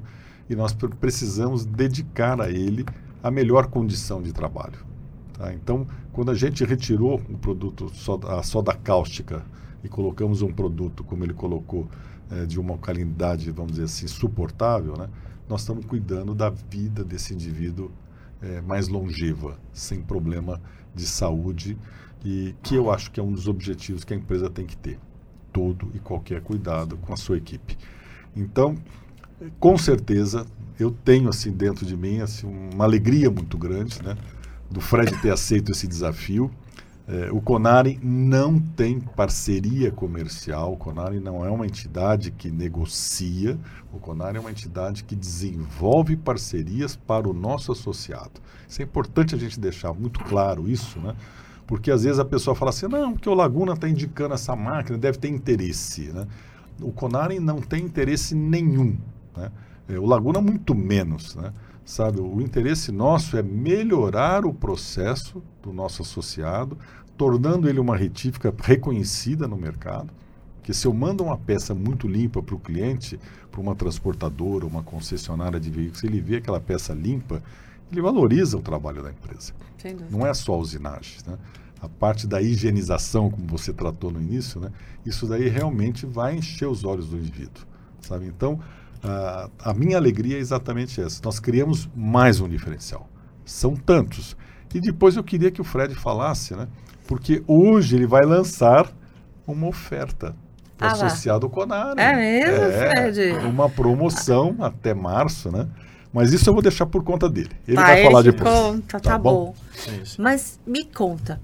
E nós precisamos dedicar a ele a melhor condição de trabalho, tá? Então, quando a gente retirou o produto a soda cáustica e colocamos um produto, como ele colocou, de uma qualidade, vamos dizer assim, suportável, né? Nós estamos cuidando da vida desse indivíduo mais longeva, sem problema de saúde, e que eu acho que é um dos objetivos que a empresa tem que ter, todo e qualquer cuidado com a sua equipe. Então, com certeza, eu tenho assim dentro de mim assim, uma alegria muito grande, né, do Fred ter aceito esse desafio. O Conarem não tem parceria comercial, o Conarem não é uma entidade que negocia, o Conarem é uma entidade que desenvolve parcerias para o nosso associado. Isso é importante a gente deixar muito claro isso, né? Porque às vezes a pessoa fala assim, não, porque o Laguna está indicando essa máquina, deve ter interesse, né? O Conarem não tem interesse nenhum, né? O Laguna muito menos, né? Sabe, o interesse nosso é melhorar o processo do nosso associado, tornando ele uma retífica reconhecida no mercado. Porque se eu mando uma peça muito limpa para o cliente, para uma transportadora, uma concessionária de veículos, ele vê aquela peça limpa, ele valoriza o trabalho da empresa. Não é só a usinagem, né? A parte da higienização, como você tratou no início, né? Isso daí realmente vai encher os olhos do indivíduo, sabe? Então, a minha alegria é exatamente essa. Nós criamos mais um diferencial. São tantos. E depois eu queria que o Fred falasse, né? Porque hoje ele vai lançar uma oferta associada ao Conarem. É mesmo, Fred? Uma promoção até março, né? Mas isso eu vou deixar por conta dele. Ele vai falar depois. Conta, tá bom. Sim. Mas me conta,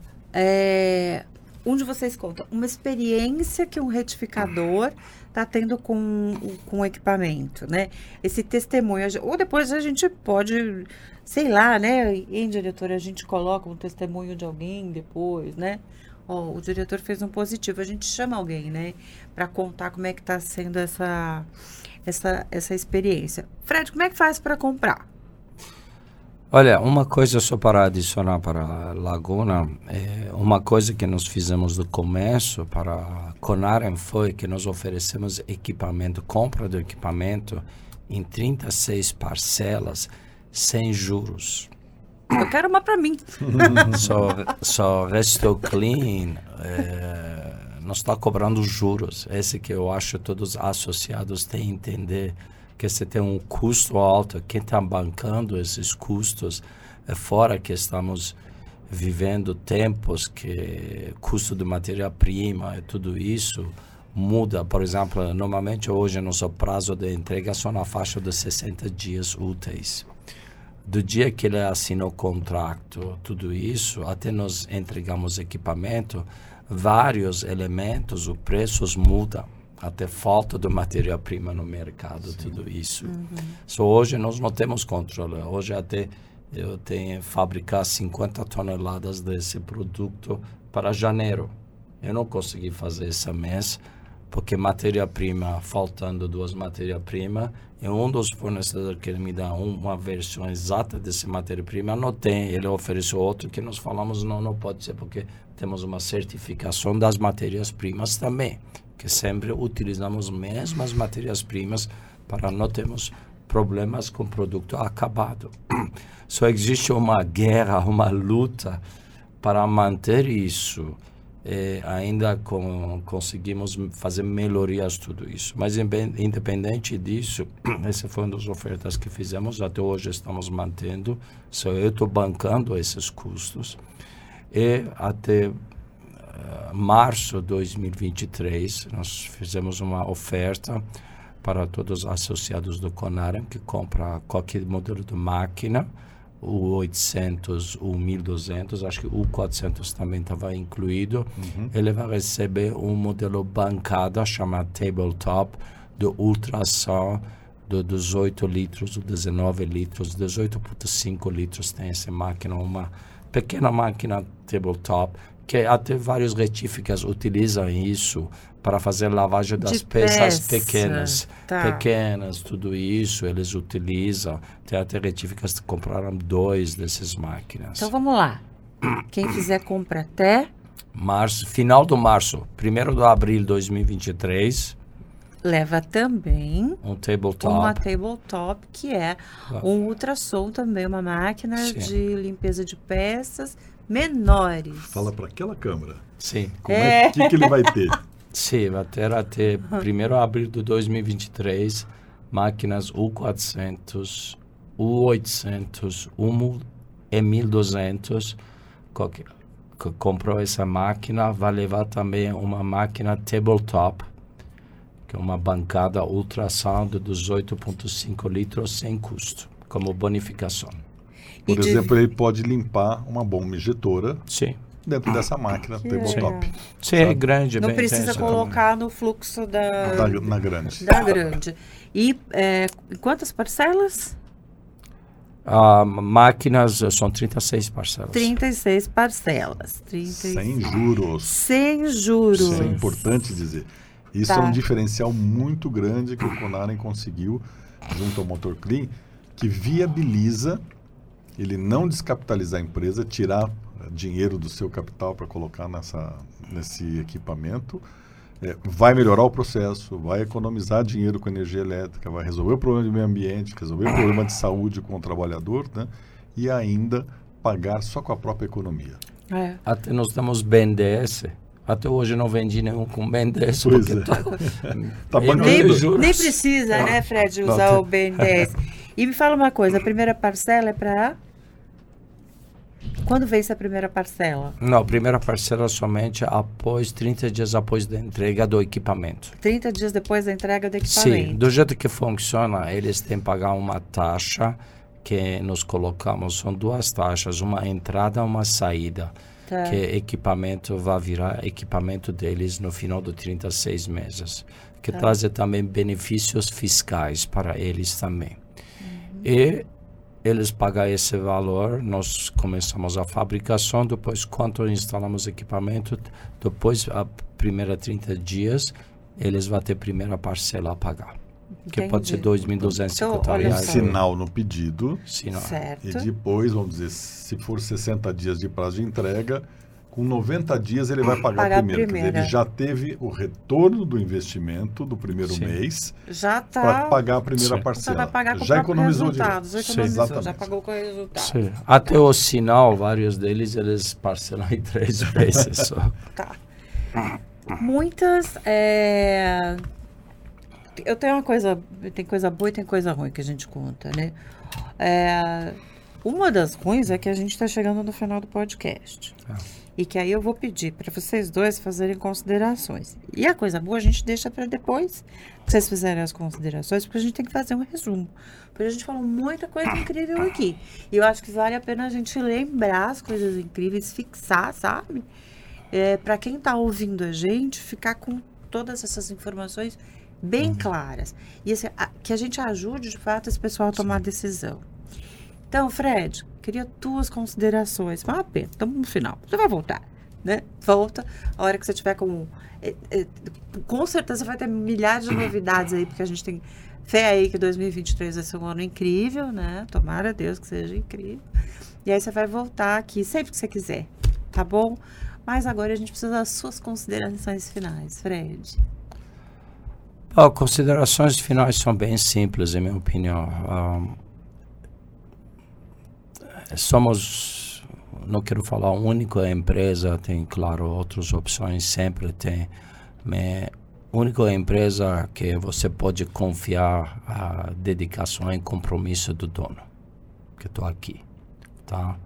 um de vocês conta uma experiência que um retificador está tendo com o equipamento, né? Esse testemunho, ou depois a gente pode, sei lá, né? Em diretora, a gente coloca um testemunho de alguém depois, né? O diretor fez um positivo, a gente chama alguém, né? Para contar como é que está sendo essa experiência. Fred, como é que faz para comprar? Olha, uma coisa só para adicionar para a Laguna, uma coisa que nós fizemos do comércio para a Conarem foi que nós oferecemos equipamento, compra do equipamento em 36 parcelas sem juros. Eu quero uma para mim. Só RestoClean, não está cobrando juros. Esse que eu acho todos associados têm que entender que você tem um custo alto. Quem está bancando esses custos é fora que estamos vivendo tempos que custo de matéria-prima e tudo isso muda. Por exemplo, normalmente hoje nosso prazo de entrega só na faixa de 60 dias úteis. Do dia que ele assinou o contrato, tudo isso, até nós entregamos equipamento, vários elementos, os preços mudam, até falta de matéria-prima no mercado, sim, tudo isso. Uhum. Só hoje nós não temos controle. Hoje até eu tenho que fabricar 50 toneladas desse produto para janeiro. Eu não consegui fazer esse mês, porque matéria-prima, faltando duas matéria-prima, e um dos fornecedores que ele me dá uma versão exata desse matéria-prima, não tem, ele ofereceu outro que nós falamos, não pode ser, porque temos uma certificação das matérias-primas também, que sempre utilizamos mesmas matérias-primas para não termos problemas com o produto acabado. Só existe uma guerra, uma luta para manter isso. Ainda conseguimos fazer melhorias tudo isso, mas independente disso, essa foi uma das ofertas que fizemos, até hoje estamos mantendo, só eu estou bancando esses custos, e até março de 2023 nós fizemos uma oferta para todos os associados do Conarem que compra qualquer modelo de máquina, o 800, o 1200, acho que o 400 também estava incluído, ele vai receber um modelo bancada chamado Tabletop, de ultrassom de 18 litros, 19 litros, 18,5 litros tem essa máquina, uma pequena máquina Tabletop, que até várias retíficas utilizam isso para fazer lavagem das peças pequenas, tudo isso eles utilizam. Tem até retíficas que compraram 2 dessas máquinas. Então vamos lá, quem quiser compra até março, final do março, 1º de abril de 2023. Leva também um tabletop. Uma tabletop, que é um ultrassom também, uma máquina, sim, de limpeza de peças menores. Fala para aquela câmera. Sim. Como é que ele vai ter? Sim, vai ter até 1º de abril de 2023, máquinas U400, U800, U1200. Que comprou essa máquina, vai levar também uma máquina Tabletop, que é uma bancada ultrassom de 18,5 litros sem custo, como bonificação. Por exemplo, ele pode limpar uma bomba injetora, sim, dentro dessa máquina Tabletop. Sim, é grande. Não precisa colocar também no fluxo da grande. Da grande. E quantas parcelas? Máquinas são 36 parcelas. 36 parcelas. 36. Sem juros. Sem juros. Isso é importante dizer. Isso é um diferencial muito grande que o Conarem conseguiu junto ao MotorClean, que viabiliza ele não descapitalizar a empresa, tirar dinheiro do seu capital para colocar nesse equipamento, vai melhorar o processo, vai economizar dinheiro com energia elétrica, vai resolver o problema do meio ambiente, resolver o problema de saúde com o trabalhador, né? E ainda pagar só com a própria economia. É. Até nós temos BNDES. Até hoje não vendi nenhum com BNDES. Pois é. Tá nem precisa, né, Fred, usar o BNDES. E me fala uma coisa, a primeira parcela é para... Quando vence a primeira parcela? Não, a primeira parcela somente após 30 dias após da entrega do equipamento. 30 dias depois da entrega do equipamento. Sim, do jeito que funciona, eles têm que pagar uma taxa que nós colocamos, são duas taxas, uma entrada e uma saída. Tá. Que equipamento vai virar equipamento deles no final dos 36 meses. Que tá. Traz também benefícios fiscais para eles também. Uhum. E... eles pagam esse valor, nós começamos a fabricação, depois quando instalamos equipamento, depois a primeira 30 dias, eles vão ter a primeira parcela a pagar. Entendi. Que pode ser R$2.250. Sinal no pedido. Sinal. Certo. E depois, vamos dizer, se for 60 dias de prazo de entrega, com 90 dias ele vai pagar primeiro. Quer dizer, ele já teve o retorno do investimento do primeiro Sim. mês tá, para pagar a primeira Sim. parcela. Vai pagar com já economizou dinheiro. Já economizou, já pagou com o resultado. Sim. Até o sinal, vários deles, eles parcelam em 3 vezes só. Tá. Muitas... Eu tenho uma coisa... Tem coisa boa e tem coisa ruim que a gente conta, né? Uma das ruins é que a gente está chegando no final do podcast. Ah. E que aí eu vou pedir para vocês dois fazerem considerações. E a coisa boa a gente deixa para depois que vocês fizerem as considerações, porque a gente tem que fazer um resumo. Porque a gente falou muita coisa incrível aqui. E eu acho que vale a pena a gente lembrar as coisas incríveis, fixar, sabe? Para quem está ouvindo a gente, ficar com todas essas informações bem claras. E que a gente ajude, de fato, esse pessoal a tomar decisão. Então, Fred, queria tuas considerações. Mas a pena, estamos no final. Você vai voltar, né? Volta a hora que você tiver com... com certeza vai ter milhares de novidades aí, porque a gente tem fé aí que 2023 vai ser um ano incrível, né? Tomara a Deus que seja incrível. E aí você vai voltar aqui sempre que você quiser, tá bom? Mas agora a gente precisa das suas considerações finais, Fred. Bom, considerações finais são bem simples, em minha opinião. Somos, não quero falar única empresa, tem claro outras opções, sempre tem, mas única empresa que você pode confiar a dedicação e compromisso do dono, que estou aqui, tá?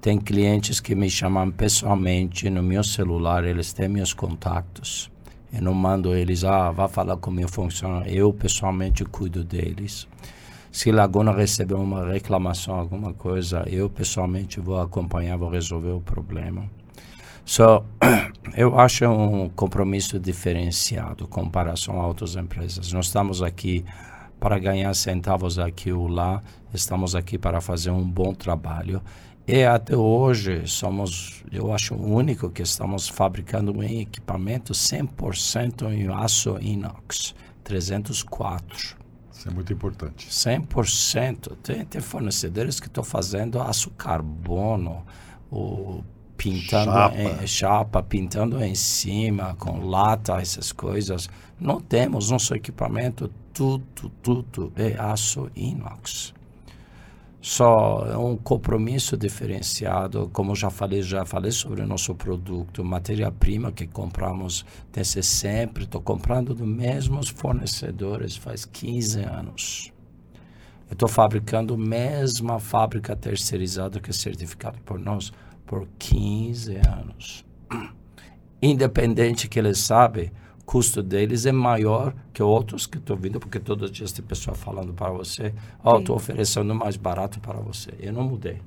Tem clientes que me chamam pessoalmente no meu celular, eles têm meus contatos, eu não mando eles, vá falar com o meu funcionário, eu pessoalmente cuido deles. Se Laguna receber uma reclamação, alguma coisa, eu pessoalmente vou acompanhar, vou resolver o problema. Eu acho um compromisso diferenciado em comparação a outras empresas. Nós estamos aqui para ganhar centavos aqui ou lá, estamos aqui para fazer um bom trabalho. E até hoje somos, eu acho, o único que estamos fabricando um equipamento 100% em aço inox, 304. Isso é muito importante. 100%. Tem fornecedores que estão fazendo aço carbono, pintando chapa, pintando em cima, com lata, essas coisas. Não temos nosso equipamento, tudo é aço inox. Só é um compromisso diferenciado, como já falei sobre o nosso produto, matéria-prima que compramos, tem sempre, estou comprando dos mesmos fornecedores faz 15 anos. Estou fabricando a mesma fábrica terceirizada que é certificada por nós por 15 anos. Independente que eles sabem, o custo deles é maior que outros que estão vindo, porque todo dia tem pessoa falando para você, estou oferecendo mais barato para você. Eu não mudei,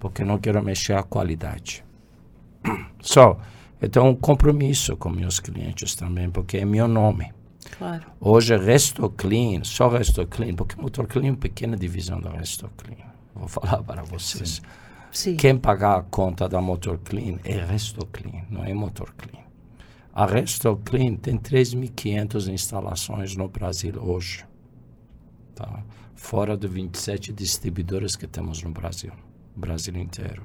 porque não quero mexer a qualidade. Então, um compromisso com meus clientes também, porque é meu nome. Claro. Hoje, RestoClean, só RestoClean, porque MotorClean é uma pequena divisão da RestoClean. Vou falar para vocês. Sim. Quem pagar a conta da MotorClean é RestoClean, não é MotorClean. A RestoClean tem 3.500 instalações no Brasil hoje, tá? Fora de 27 distribuidores que temos no Brasil inteiro.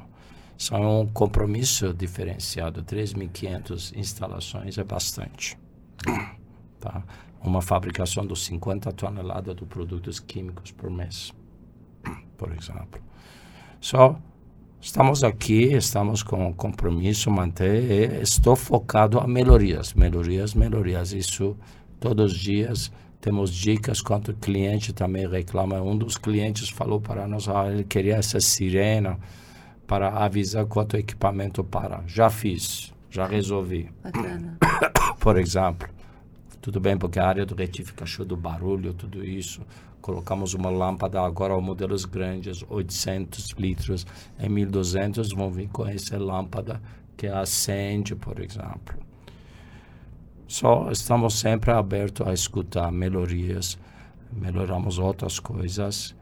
São um compromisso diferenciado. 3.500 instalações é bastante. Tá? Uma fabricação de 50 toneladas de produtos químicos por mês, por exemplo. Só estamos aqui, estamos com um compromisso, manter, e estou focado a melhorias. Isso todos os dias temos dicas, quanto o cliente também reclama. Um dos clientes falou para nós, ele queria essa sirena para avisar quanto o equipamento para. Já fiz, já resolvi. Bacana. Por exemplo. Tudo bem, porque a área do retificador do barulho, tudo isso. Colocamos uma lâmpada agora, modelos grandes, 800 litros, em 1.200 vão vir com essa lâmpada que acende, por exemplo. Só estamos sempre abertos a escutar melhorias, melhoramos outras coisas.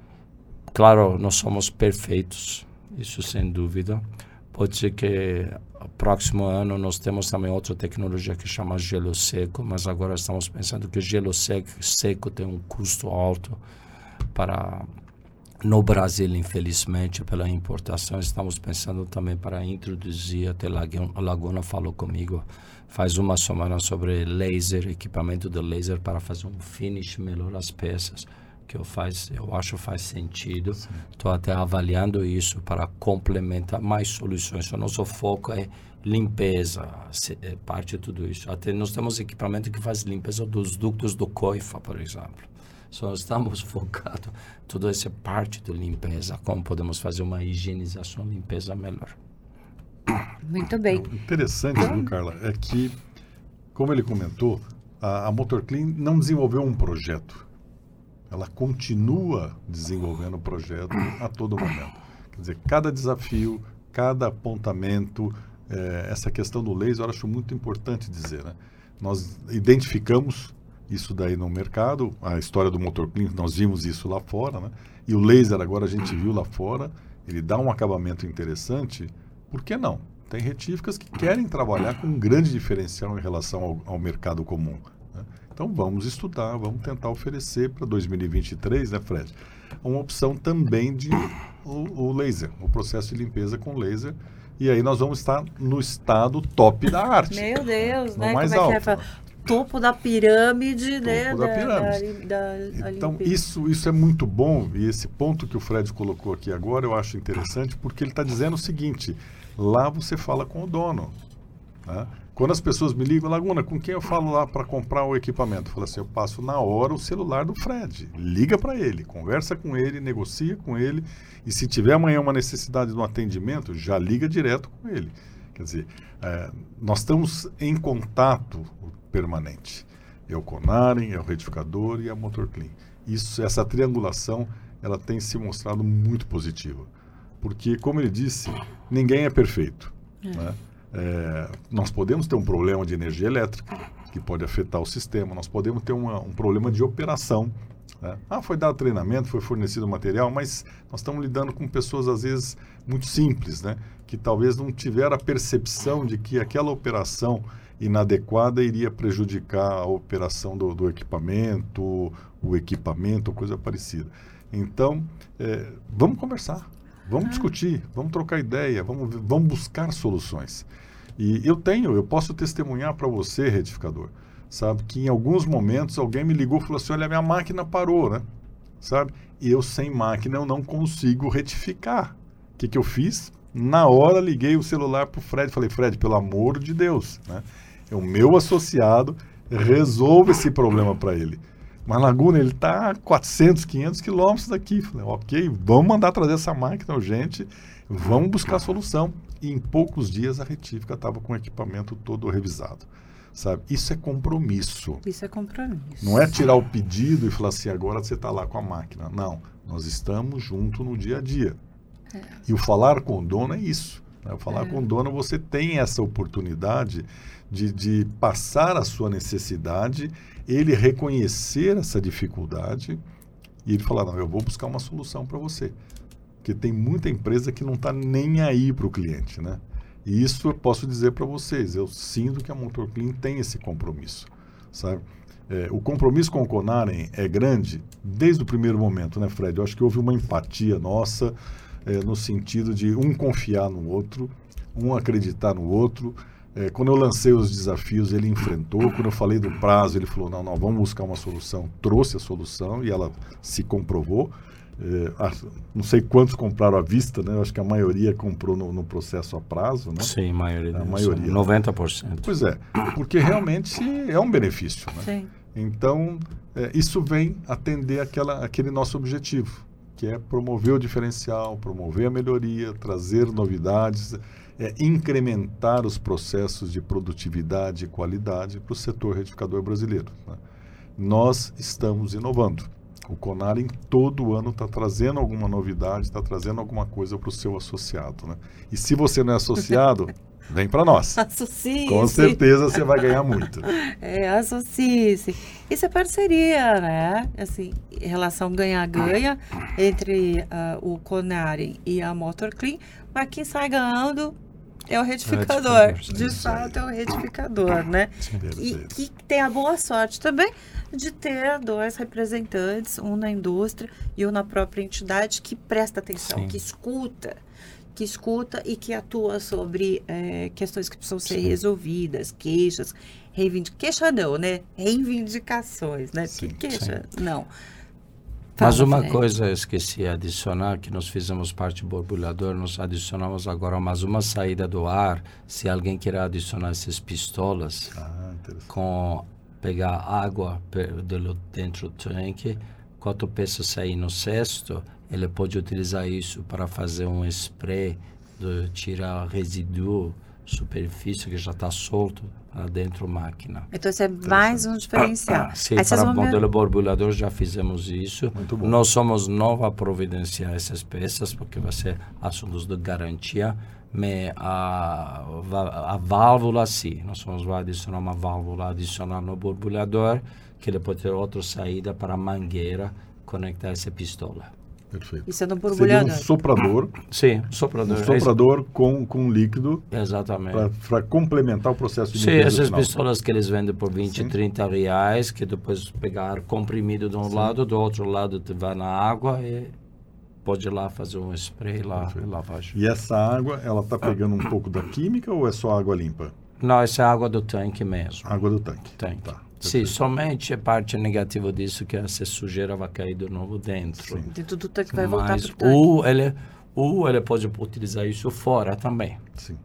Claro, não somos perfeitos, isso sem dúvida. Pode ser que no próximo ano nós temos também outra tecnologia que chama gelo seco, mas agora estamos pensando que gelo seco tem um custo alto para no Brasil, infelizmente, pela importação. Estamos pensando também para introduzir, até Laguna falou comigo, faz uma semana sobre laser, equipamento de laser para fazer um finish melhor às peças. Que eu acho faz sentido. Estou até avaliando isso para complementar mais soluções. O nosso foco é limpeza, é parte de tudo isso. Até nós temos equipamento que faz limpeza dos ductos do coifa, por exemplo. Só estamos focados em toda essa parte de limpeza, como podemos fazer uma higienização, limpeza melhor. Muito bem. O interessante, viu, Carla, é que, como ele comentou, a MotorClean não desenvolveu um projeto. Ela continua desenvolvendo o projeto a todo momento. Quer dizer, cada desafio, cada apontamento, essa questão do laser, eu acho muito importante dizer, né? Nós identificamos isso daí no mercado, a história do MotorClean, nós vimos isso lá fora, né? E o laser agora a gente viu lá fora, ele dá um acabamento interessante, por que não? Tem retíficas que querem trabalhar com um grande diferencial em relação ao mercado comum. Então, vamos estudar, vamos tentar oferecer para 2023, né, Fred? Uma opção também de o laser, o processo de limpeza com laser. E aí nós vamos estar no estado top da arte. Meu Deus, né? Mais como alto, é que é? Topo da pirâmide, né? Topo da pirâmide. Então, isso é muito bom. E esse ponto que o Fred colocou aqui agora, eu acho interessante, porque ele está dizendo o seguinte, lá você fala com o dono, né? Quando as pessoas me ligam, Laguna, com quem eu falo lá para comprar o equipamento? Eu falo assim, eu passo na hora o celular do Fred. Liga para ele, conversa com ele, negocia com ele. E se tiver amanhã uma necessidade de um atendimento, já liga direto com ele. Quer dizer, nós estamos em contato permanente. É o Conarem, é o Retificador e a MotorClean. Essa triangulação ela tem se mostrado muito positiva. Porque, como ele disse, ninguém é perfeito, né? Nós podemos ter um problema de energia elétrica que pode afetar o sistema, nós podemos ter um problema de operação, né? Foi dado treinamento, foi fornecido material, mas nós estamos lidando com pessoas às vezes muito simples, né? Que talvez não tiveram a percepção de que aquela operação inadequada iria prejudicar a operação do equipamento, o equipamento, coisa parecida. Então, vamos conversar. Vamos discutir, vamos trocar ideia, vamos buscar soluções. E eu posso testemunhar para você, retificador, sabe, que em alguns momentos alguém me ligou e falou assim, olha, minha máquina parou, né, sabe? E eu sem máquina eu não consigo retificar. O que eu fiz? Na hora liguei o celular para o Fred, falei, Fred, pelo amor de Deus, né, o meu associado resolve esse problema para ele. Mas Laguna, ele está a 400, 500 quilômetros daqui. Falei, ok, vamos mandar trazer essa máquina urgente, vamos buscar a solução. E em poucos dias a retífica estava com o equipamento todo revisado, sabe? Isso é compromisso. Isso é compromisso. Não é tirar o pedido e falar assim, agora você está lá com a máquina. Não, nós estamos juntos no dia a dia. E o falar com o dono é isso. Né? O falar com o dono, você tem essa oportunidade de passar a sua necessidade, ele reconhecer essa dificuldade e ele falar, não, eu vou buscar uma solução para você. Porque tem muita empresa que não está nem aí para o cliente, né? E isso eu posso dizer para vocês, eu sinto que a MotorClean tem esse compromisso, sabe? O compromisso com o Conarem é grande desde o primeiro momento, né, Fred? Eu acho que houve uma empatia nossa, no sentido de um confiar no outro, um acreditar no outro. Quando eu lancei os desafios, ele enfrentou. Quando eu falei do prazo, ele falou, não, vamos buscar uma solução. Trouxe a solução e ela se comprovou. Não sei quantos compraram à vista, né? Eu acho que a maioria comprou no processo a prazo, né? Sim, a maioria. 90%. Pois é, porque realmente é um benefício, né? Sim. Então, isso vem atender aquele nosso objetivo, que é promover o diferencial, promover a melhoria, trazer novidades, incrementar os processos de produtividade e qualidade para o setor retificador brasileiro, né? Nós estamos inovando. O Conarem todo ano está trazendo alguma novidade, está trazendo alguma coisa para o seu associado, né? E se você não é associado, vem para nós. Associe-se. Com certeza você vai ganhar muito. Associe-se. Isso é parceria, né? Assim, em relação ganha-ganha entre o Conarem e a MotorClean, mas quem sai ganhando é o retificador. De fato, é o retificador, né? E que tem a boa sorte também de ter dois representantes, um na indústria e um na própria entidade, que presta atenção, que escuta e que atua sobre questões que precisam ser resolvidas, queixas, reivindicações, né? Sim, que queixa? Sim. Não. Mas uma coisa eu esqueci de adicionar, que nós fizemos parte do borbulhador, nós adicionamos agora mais uma saída do ar, se alguém queira adicionar essas pistolas, com pegar água dentro do tanque, quando a peça sair no cesto, ele pode utilizar isso para fazer um spray, de tirar resíduo, superfície que já está solto dentro da máquina. Então, isso é mais um diferencial. Sim, para o modelo borbulhador já fizemos isso. Muito bom. Nós somos novos a providenciar essas peças, porque vai ser assuntos de garantia, mas a válvula sim. Nós vamos adicionar uma válvula adicional no borbulhador, que ele pode ter outra saída para a mangueira conectar essa pistola. Perfeito. Isso é no borbulhador. Seria um soprador. Sim, soprador. Um soprador com líquido. Exatamente. Para complementar o processo de limpeza. Sim, essas pistolas que eles vendem por 20, sim, R$30, que depois pegar comprimido de um, sim, lado, do outro lado vai na água e pode ir lá fazer um spray lá e lavagem. E essa água, ela está pegando um pouco da química ou é só água limpa? Não, essa é água do tanque mesmo. Água do tanque. Tá. Sim, somente a parte negativa disso que essa sujeira vai cair de novo dentro. Sim. Dentro do tanque vai voltar para o tanque. Ou ele pode utilizar isso fora também. Sim.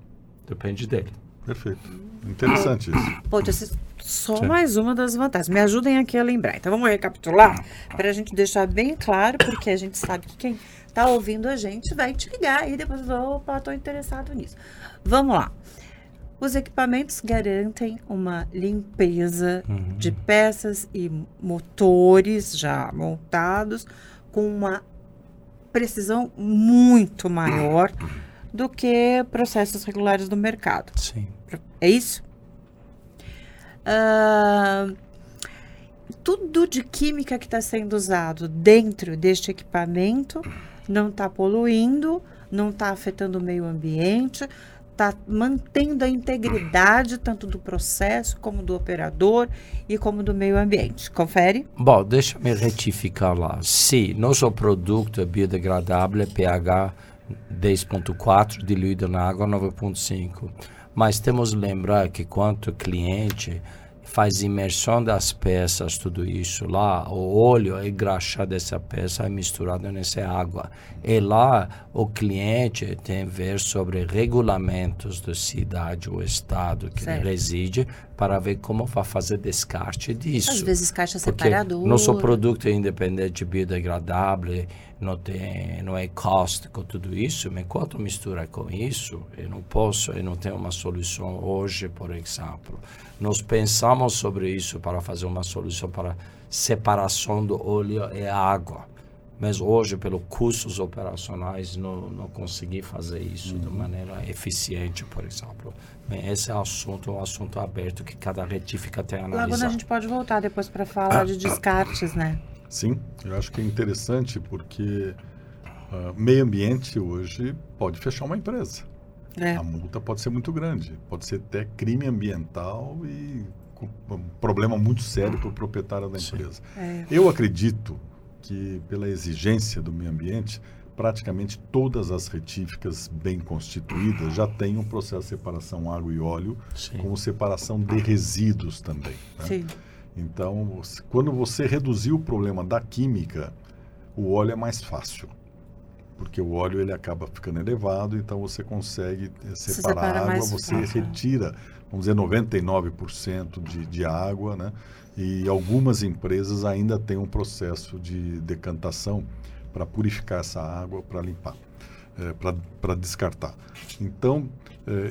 Depende dele. Perfeito. Interessante isso. Pode ser só mais uma das vantagens. Me ajudem aqui a lembrar. Então vamos recapitular para a gente deixar bem claro, porque a gente sabe que quem está ouvindo a gente vai te ligar e depois, opa, estou interessado nisso. Vamos lá. Os equipamentos garantem uma limpeza de peças e motores já montados com uma precisão muito maior do que processos regulares do mercado. Sim. É isso? Tudo de química que está sendo usado dentro deste equipamento não está poluindo, não está afetando o meio ambiente, está mantendo a integridade tanto do processo como do operador e como do meio ambiente. Confere? Bom, deixa me retificar lá. Se nosso produto é biodegradável, pH 10.4, diluído na água 9.5. Mas temos que lembrar que quando o cliente faz imersão das peças, tudo isso lá, o óleo e graxa dessa peça é misturado nessa água. E lá o cliente tem a ver sobre regulamentos da cidade ou estado que ele reside, para ver como vai fazer descarte disso. Às vezes caixa separadora. Nosso produto é independente, biodegradável, não é cáustico, tudo isso, mas quando mistura com isso, eu não tenho uma solução hoje, por exemplo. Nós pensamos sobre isso para fazer uma solução para separação do óleo e água. Mas hoje, pelos custos operacionais, não consegui fazer isso de maneira eficiente, por exemplo. Bem, esse é um assunto aberto que cada retífica tem a analisar. Laguna, a gente pode voltar depois para falar de descartes, né? Sim, eu acho que é interessante porque meio ambiente hoje pode fechar uma empresa. A multa pode ser muito grande, pode ser até crime ambiental e um problema muito sério para o proprietário da empresa. Eu acredito que pela exigência do meio ambiente, praticamente todas as retíficas bem constituídas já têm um processo de separação água e óleo, sim, com separação de resíduos também, né? Sim. Então, quando você reduzir o problema da química, o óleo é mais fácil, porque o óleo ele acaba ficando elevado, então você consegue separar a água, você retira, vamos dizer, 99% de água, né? E algumas empresas ainda têm um processo de decantação para purificar essa água, para limpar, para descartar. Então,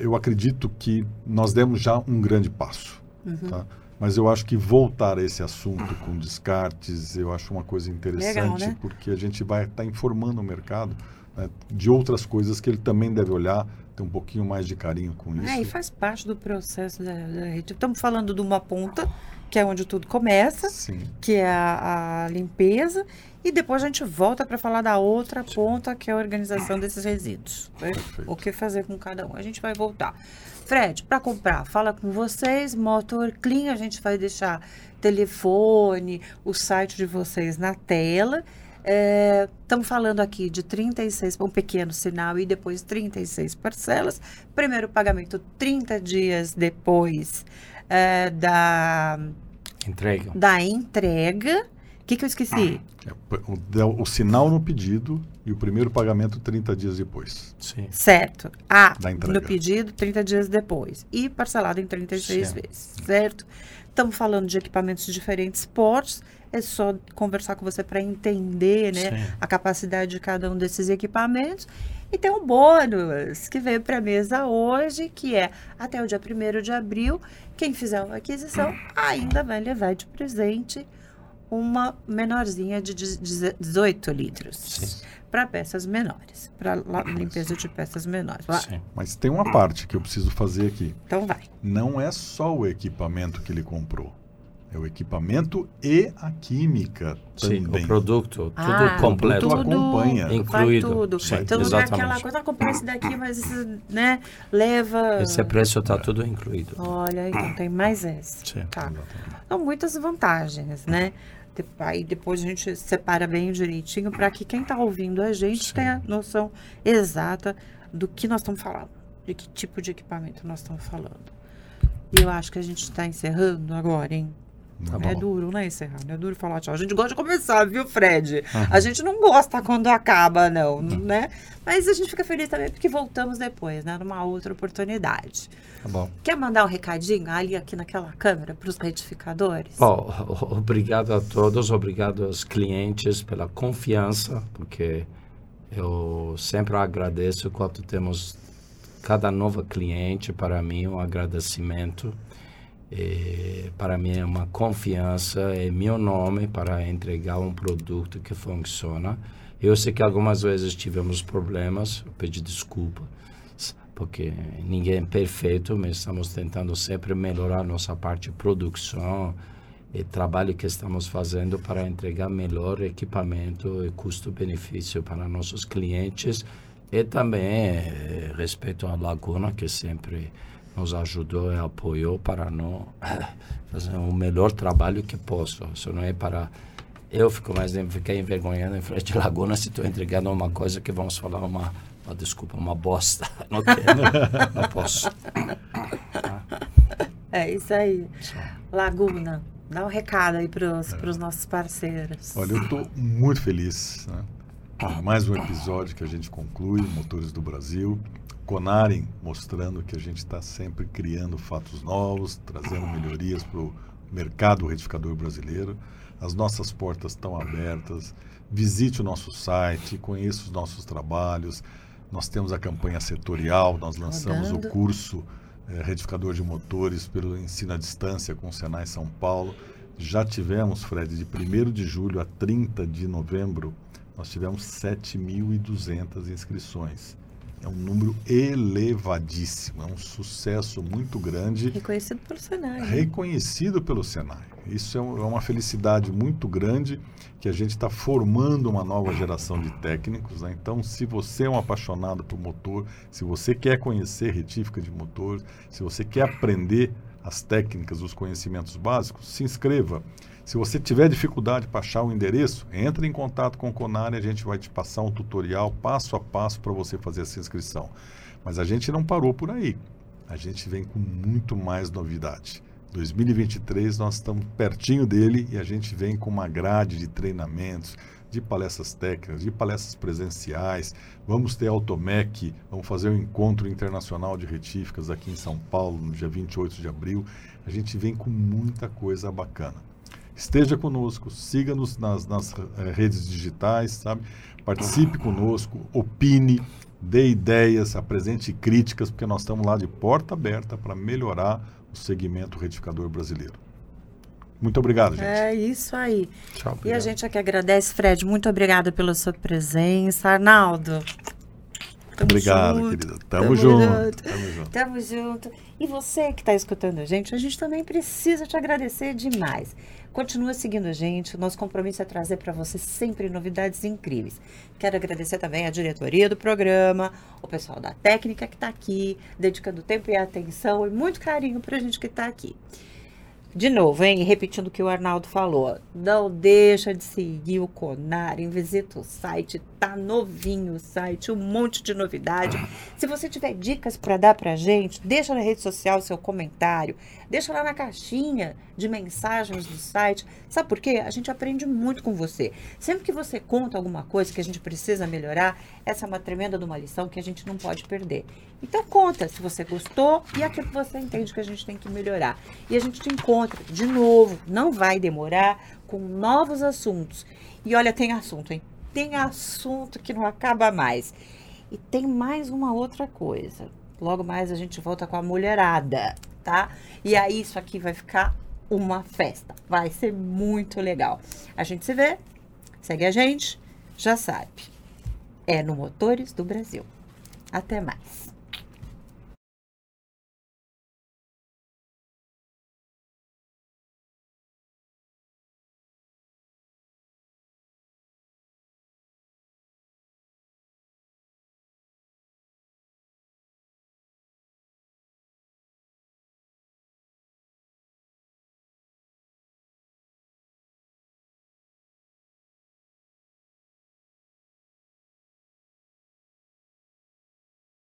eu acredito que nós demos já um grande passo, uhum, tá? Mas eu acho que voltar a esse assunto com descartes, eu acho uma coisa interessante, legal, né? Porque a gente vai estar informando o mercado, né, de outras coisas que ele também deve olhar, ter um pouquinho mais de carinho com isso. E faz parte do processo da rede. Estamos falando de uma ponta, que é onde tudo começa, sim, que é a limpeza, e depois a gente volta para falar da outra ponta, que é a organização desses resíduos. Perfeito. O que fazer com cada um. A gente vai voltar. Fred, para comprar, fala com vocês, MotorClean, a gente vai deixar telefone, o site de vocês na tela. Estamos falando aqui de 36, um pequeno sinal e depois 36 parcelas. Primeiro pagamento 30 dias depois da entrega. O que eu esqueci? O sinal no pedido e o primeiro pagamento 30 dias depois. Sim. Certo. No pedido, 30 dias depois. E parcelado em 36 vezes, certo? Estamos falando de equipamentos de diferentes portes. É só conversar com você para entender, né, a capacidade de cada um desses equipamentos. E tem um bônus que veio para a mesa hoje, que é até o dia 1º de abril, quem fizer uma aquisição ainda vai levar de presente uma menorzinha de 18 litros para peças menores, para limpeza de peças menores. Mas tem uma parte que eu preciso fazer aqui. Então vai. Não é só o equipamento que ele comprou. É o equipamento e a química também. Sim, o produto, tudo completo. Tudo acompanha. Incluído. Tudo. Sim, então não é aquela coisa, comprar esse daqui, mas esse, né, leva... Esse preço está tudo incluído. Olha, então tem mais esse. Sim, tá. Então, muitas vantagens, né? Aí depois a gente separa bem direitinho para que quem está ouvindo a gente, sim, tenha noção exata do que nós estamos falando, de que tipo de equipamento nós estamos falando. E eu acho que a gente está encerrando agora, hein? Tá bom. É duro, né, encerrar? É duro falar tchau. A gente gosta de começar, viu, Fred? Uhum. A gente não gosta quando acaba, não, né? Mas a gente fica feliz também porque voltamos depois, né? Numa outra oportunidade. Tá bom. Quer mandar um recadinho ali, aqui naquela câmera, para os retificadores? Bom, obrigado a todos, obrigado aos clientes pela confiança, porque eu sempre agradeço quando temos cada novo cliente. Para mim, um agradecimento. Para mim é uma confiança, é meu nome para entregar um produto que funciona. Eu sei que algumas vezes tivemos problemas, eu pedi desculpa, porque ninguém é perfeito, mas estamos tentando sempre melhorar nossa parte de produção e trabalho que estamos fazendo para entregar melhor equipamento e custo-benefício para nossos clientes e também respeito à Laguna, que sempre nos ajudou e apoiou para não fazer o melhor trabalho que posso. Isso não é para... Eu fiquei envergonhado em frente de Laguna se estou entregando uma coisa que vamos falar uma desculpa, uma bosta. Não quero, não posso. É isso aí. Laguna, dá um recado aí para os nossos parceiros. Olha, eu estou muito feliz, né? Mais um episódio que a gente conclui, Motores do Brasil. Conarem, mostrando que a gente está sempre criando fatos novos, trazendo melhorias para o mercado retificador brasileiro. As nossas portas estão abertas. Visite o nosso site, conheça os nossos trabalhos. Nós temos a campanha setorial, nós lançamos o curso Retificador de Motores pelo Ensino à Distância com o Senai São Paulo. Já tivemos, Fred, de 1º de julho a 30 de novembro, nós tivemos 7.200 inscrições. É um número elevadíssimo, é um sucesso muito grande. Reconhecido pelo Senai. Reconhecido pelo Senai. Isso é uma felicidade muito grande, que a gente está formando uma nova geração de técnicos, né? Então, se você é um apaixonado por motor, se você quer conhecer retífica de motor, se você quer aprender as técnicas, os conhecimentos básicos, se inscreva. Se você tiver dificuldade para achar o endereço, entre em contato com o Conarem, a gente vai te passar um tutorial passo a passo para você fazer essa inscrição. Mas a gente não parou por aí. A gente vem com muito mais novidade. 2023 nós estamos pertinho dele e a gente vem com uma grade de treinamentos, de palestras técnicas, de palestras presenciais. Vamos ter Automec, vamos fazer um encontro internacional de retíficas aqui em São Paulo, no dia 28 de abril. A gente vem com muita coisa bacana. Esteja conosco, siga-nos nas redes digitais, sabe? Participe conosco, opine, dê ideias, apresente críticas, porque nós estamos lá de porta aberta para melhorar o segmento retificador brasileiro. Muito obrigado, gente. É isso aí. Tchau, obrigado. E a gente aqui agradece, Fred, muito obrigado pela sua presença. Arnaldo, obrigado, querida. Tamo junto. E você que está escutando a gente também precisa te agradecer demais. Continua seguindo a gente. O nosso compromisso é trazer para você sempre novidades incríveis. Quero agradecer também a diretoria do programa, o pessoal da técnica que está aqui, dedicando tempo e atenção e muito carinho para a gente que está aqui. De novo, hein? Repetindo o que o Arnaldo falou, não deixa de seguir o Conarem, visita o site, tá novinho o site, um monte de novidade. Se você tiver dicas para dar pra gente, deixa na rede social o seu comentário, deixa lá na caixinha de mensagens do site. Sabe por quê? A gente aprende muito com você. Sempre que você conta alguma coisa que a gente precisa melhorar, essa é uma tremenda de uma lição que a gente não pode perder. Então conta se você gostou e aquilo que você entende que a gente tem que melhorar. E a gente te encontra de novo, não vai demorar, com novos assuntos. E olha, tem assunto, hein? Tem assunto que não acaba mais. E tem mais uma outra coisa. Logo mais a gente volta com a mulherada, tá? E aí isso aqui vai ficar uma festa. Vai ser muito legal. A gente se vê, segue a gente, já sabe. É no Motores do Brasil. Até mais.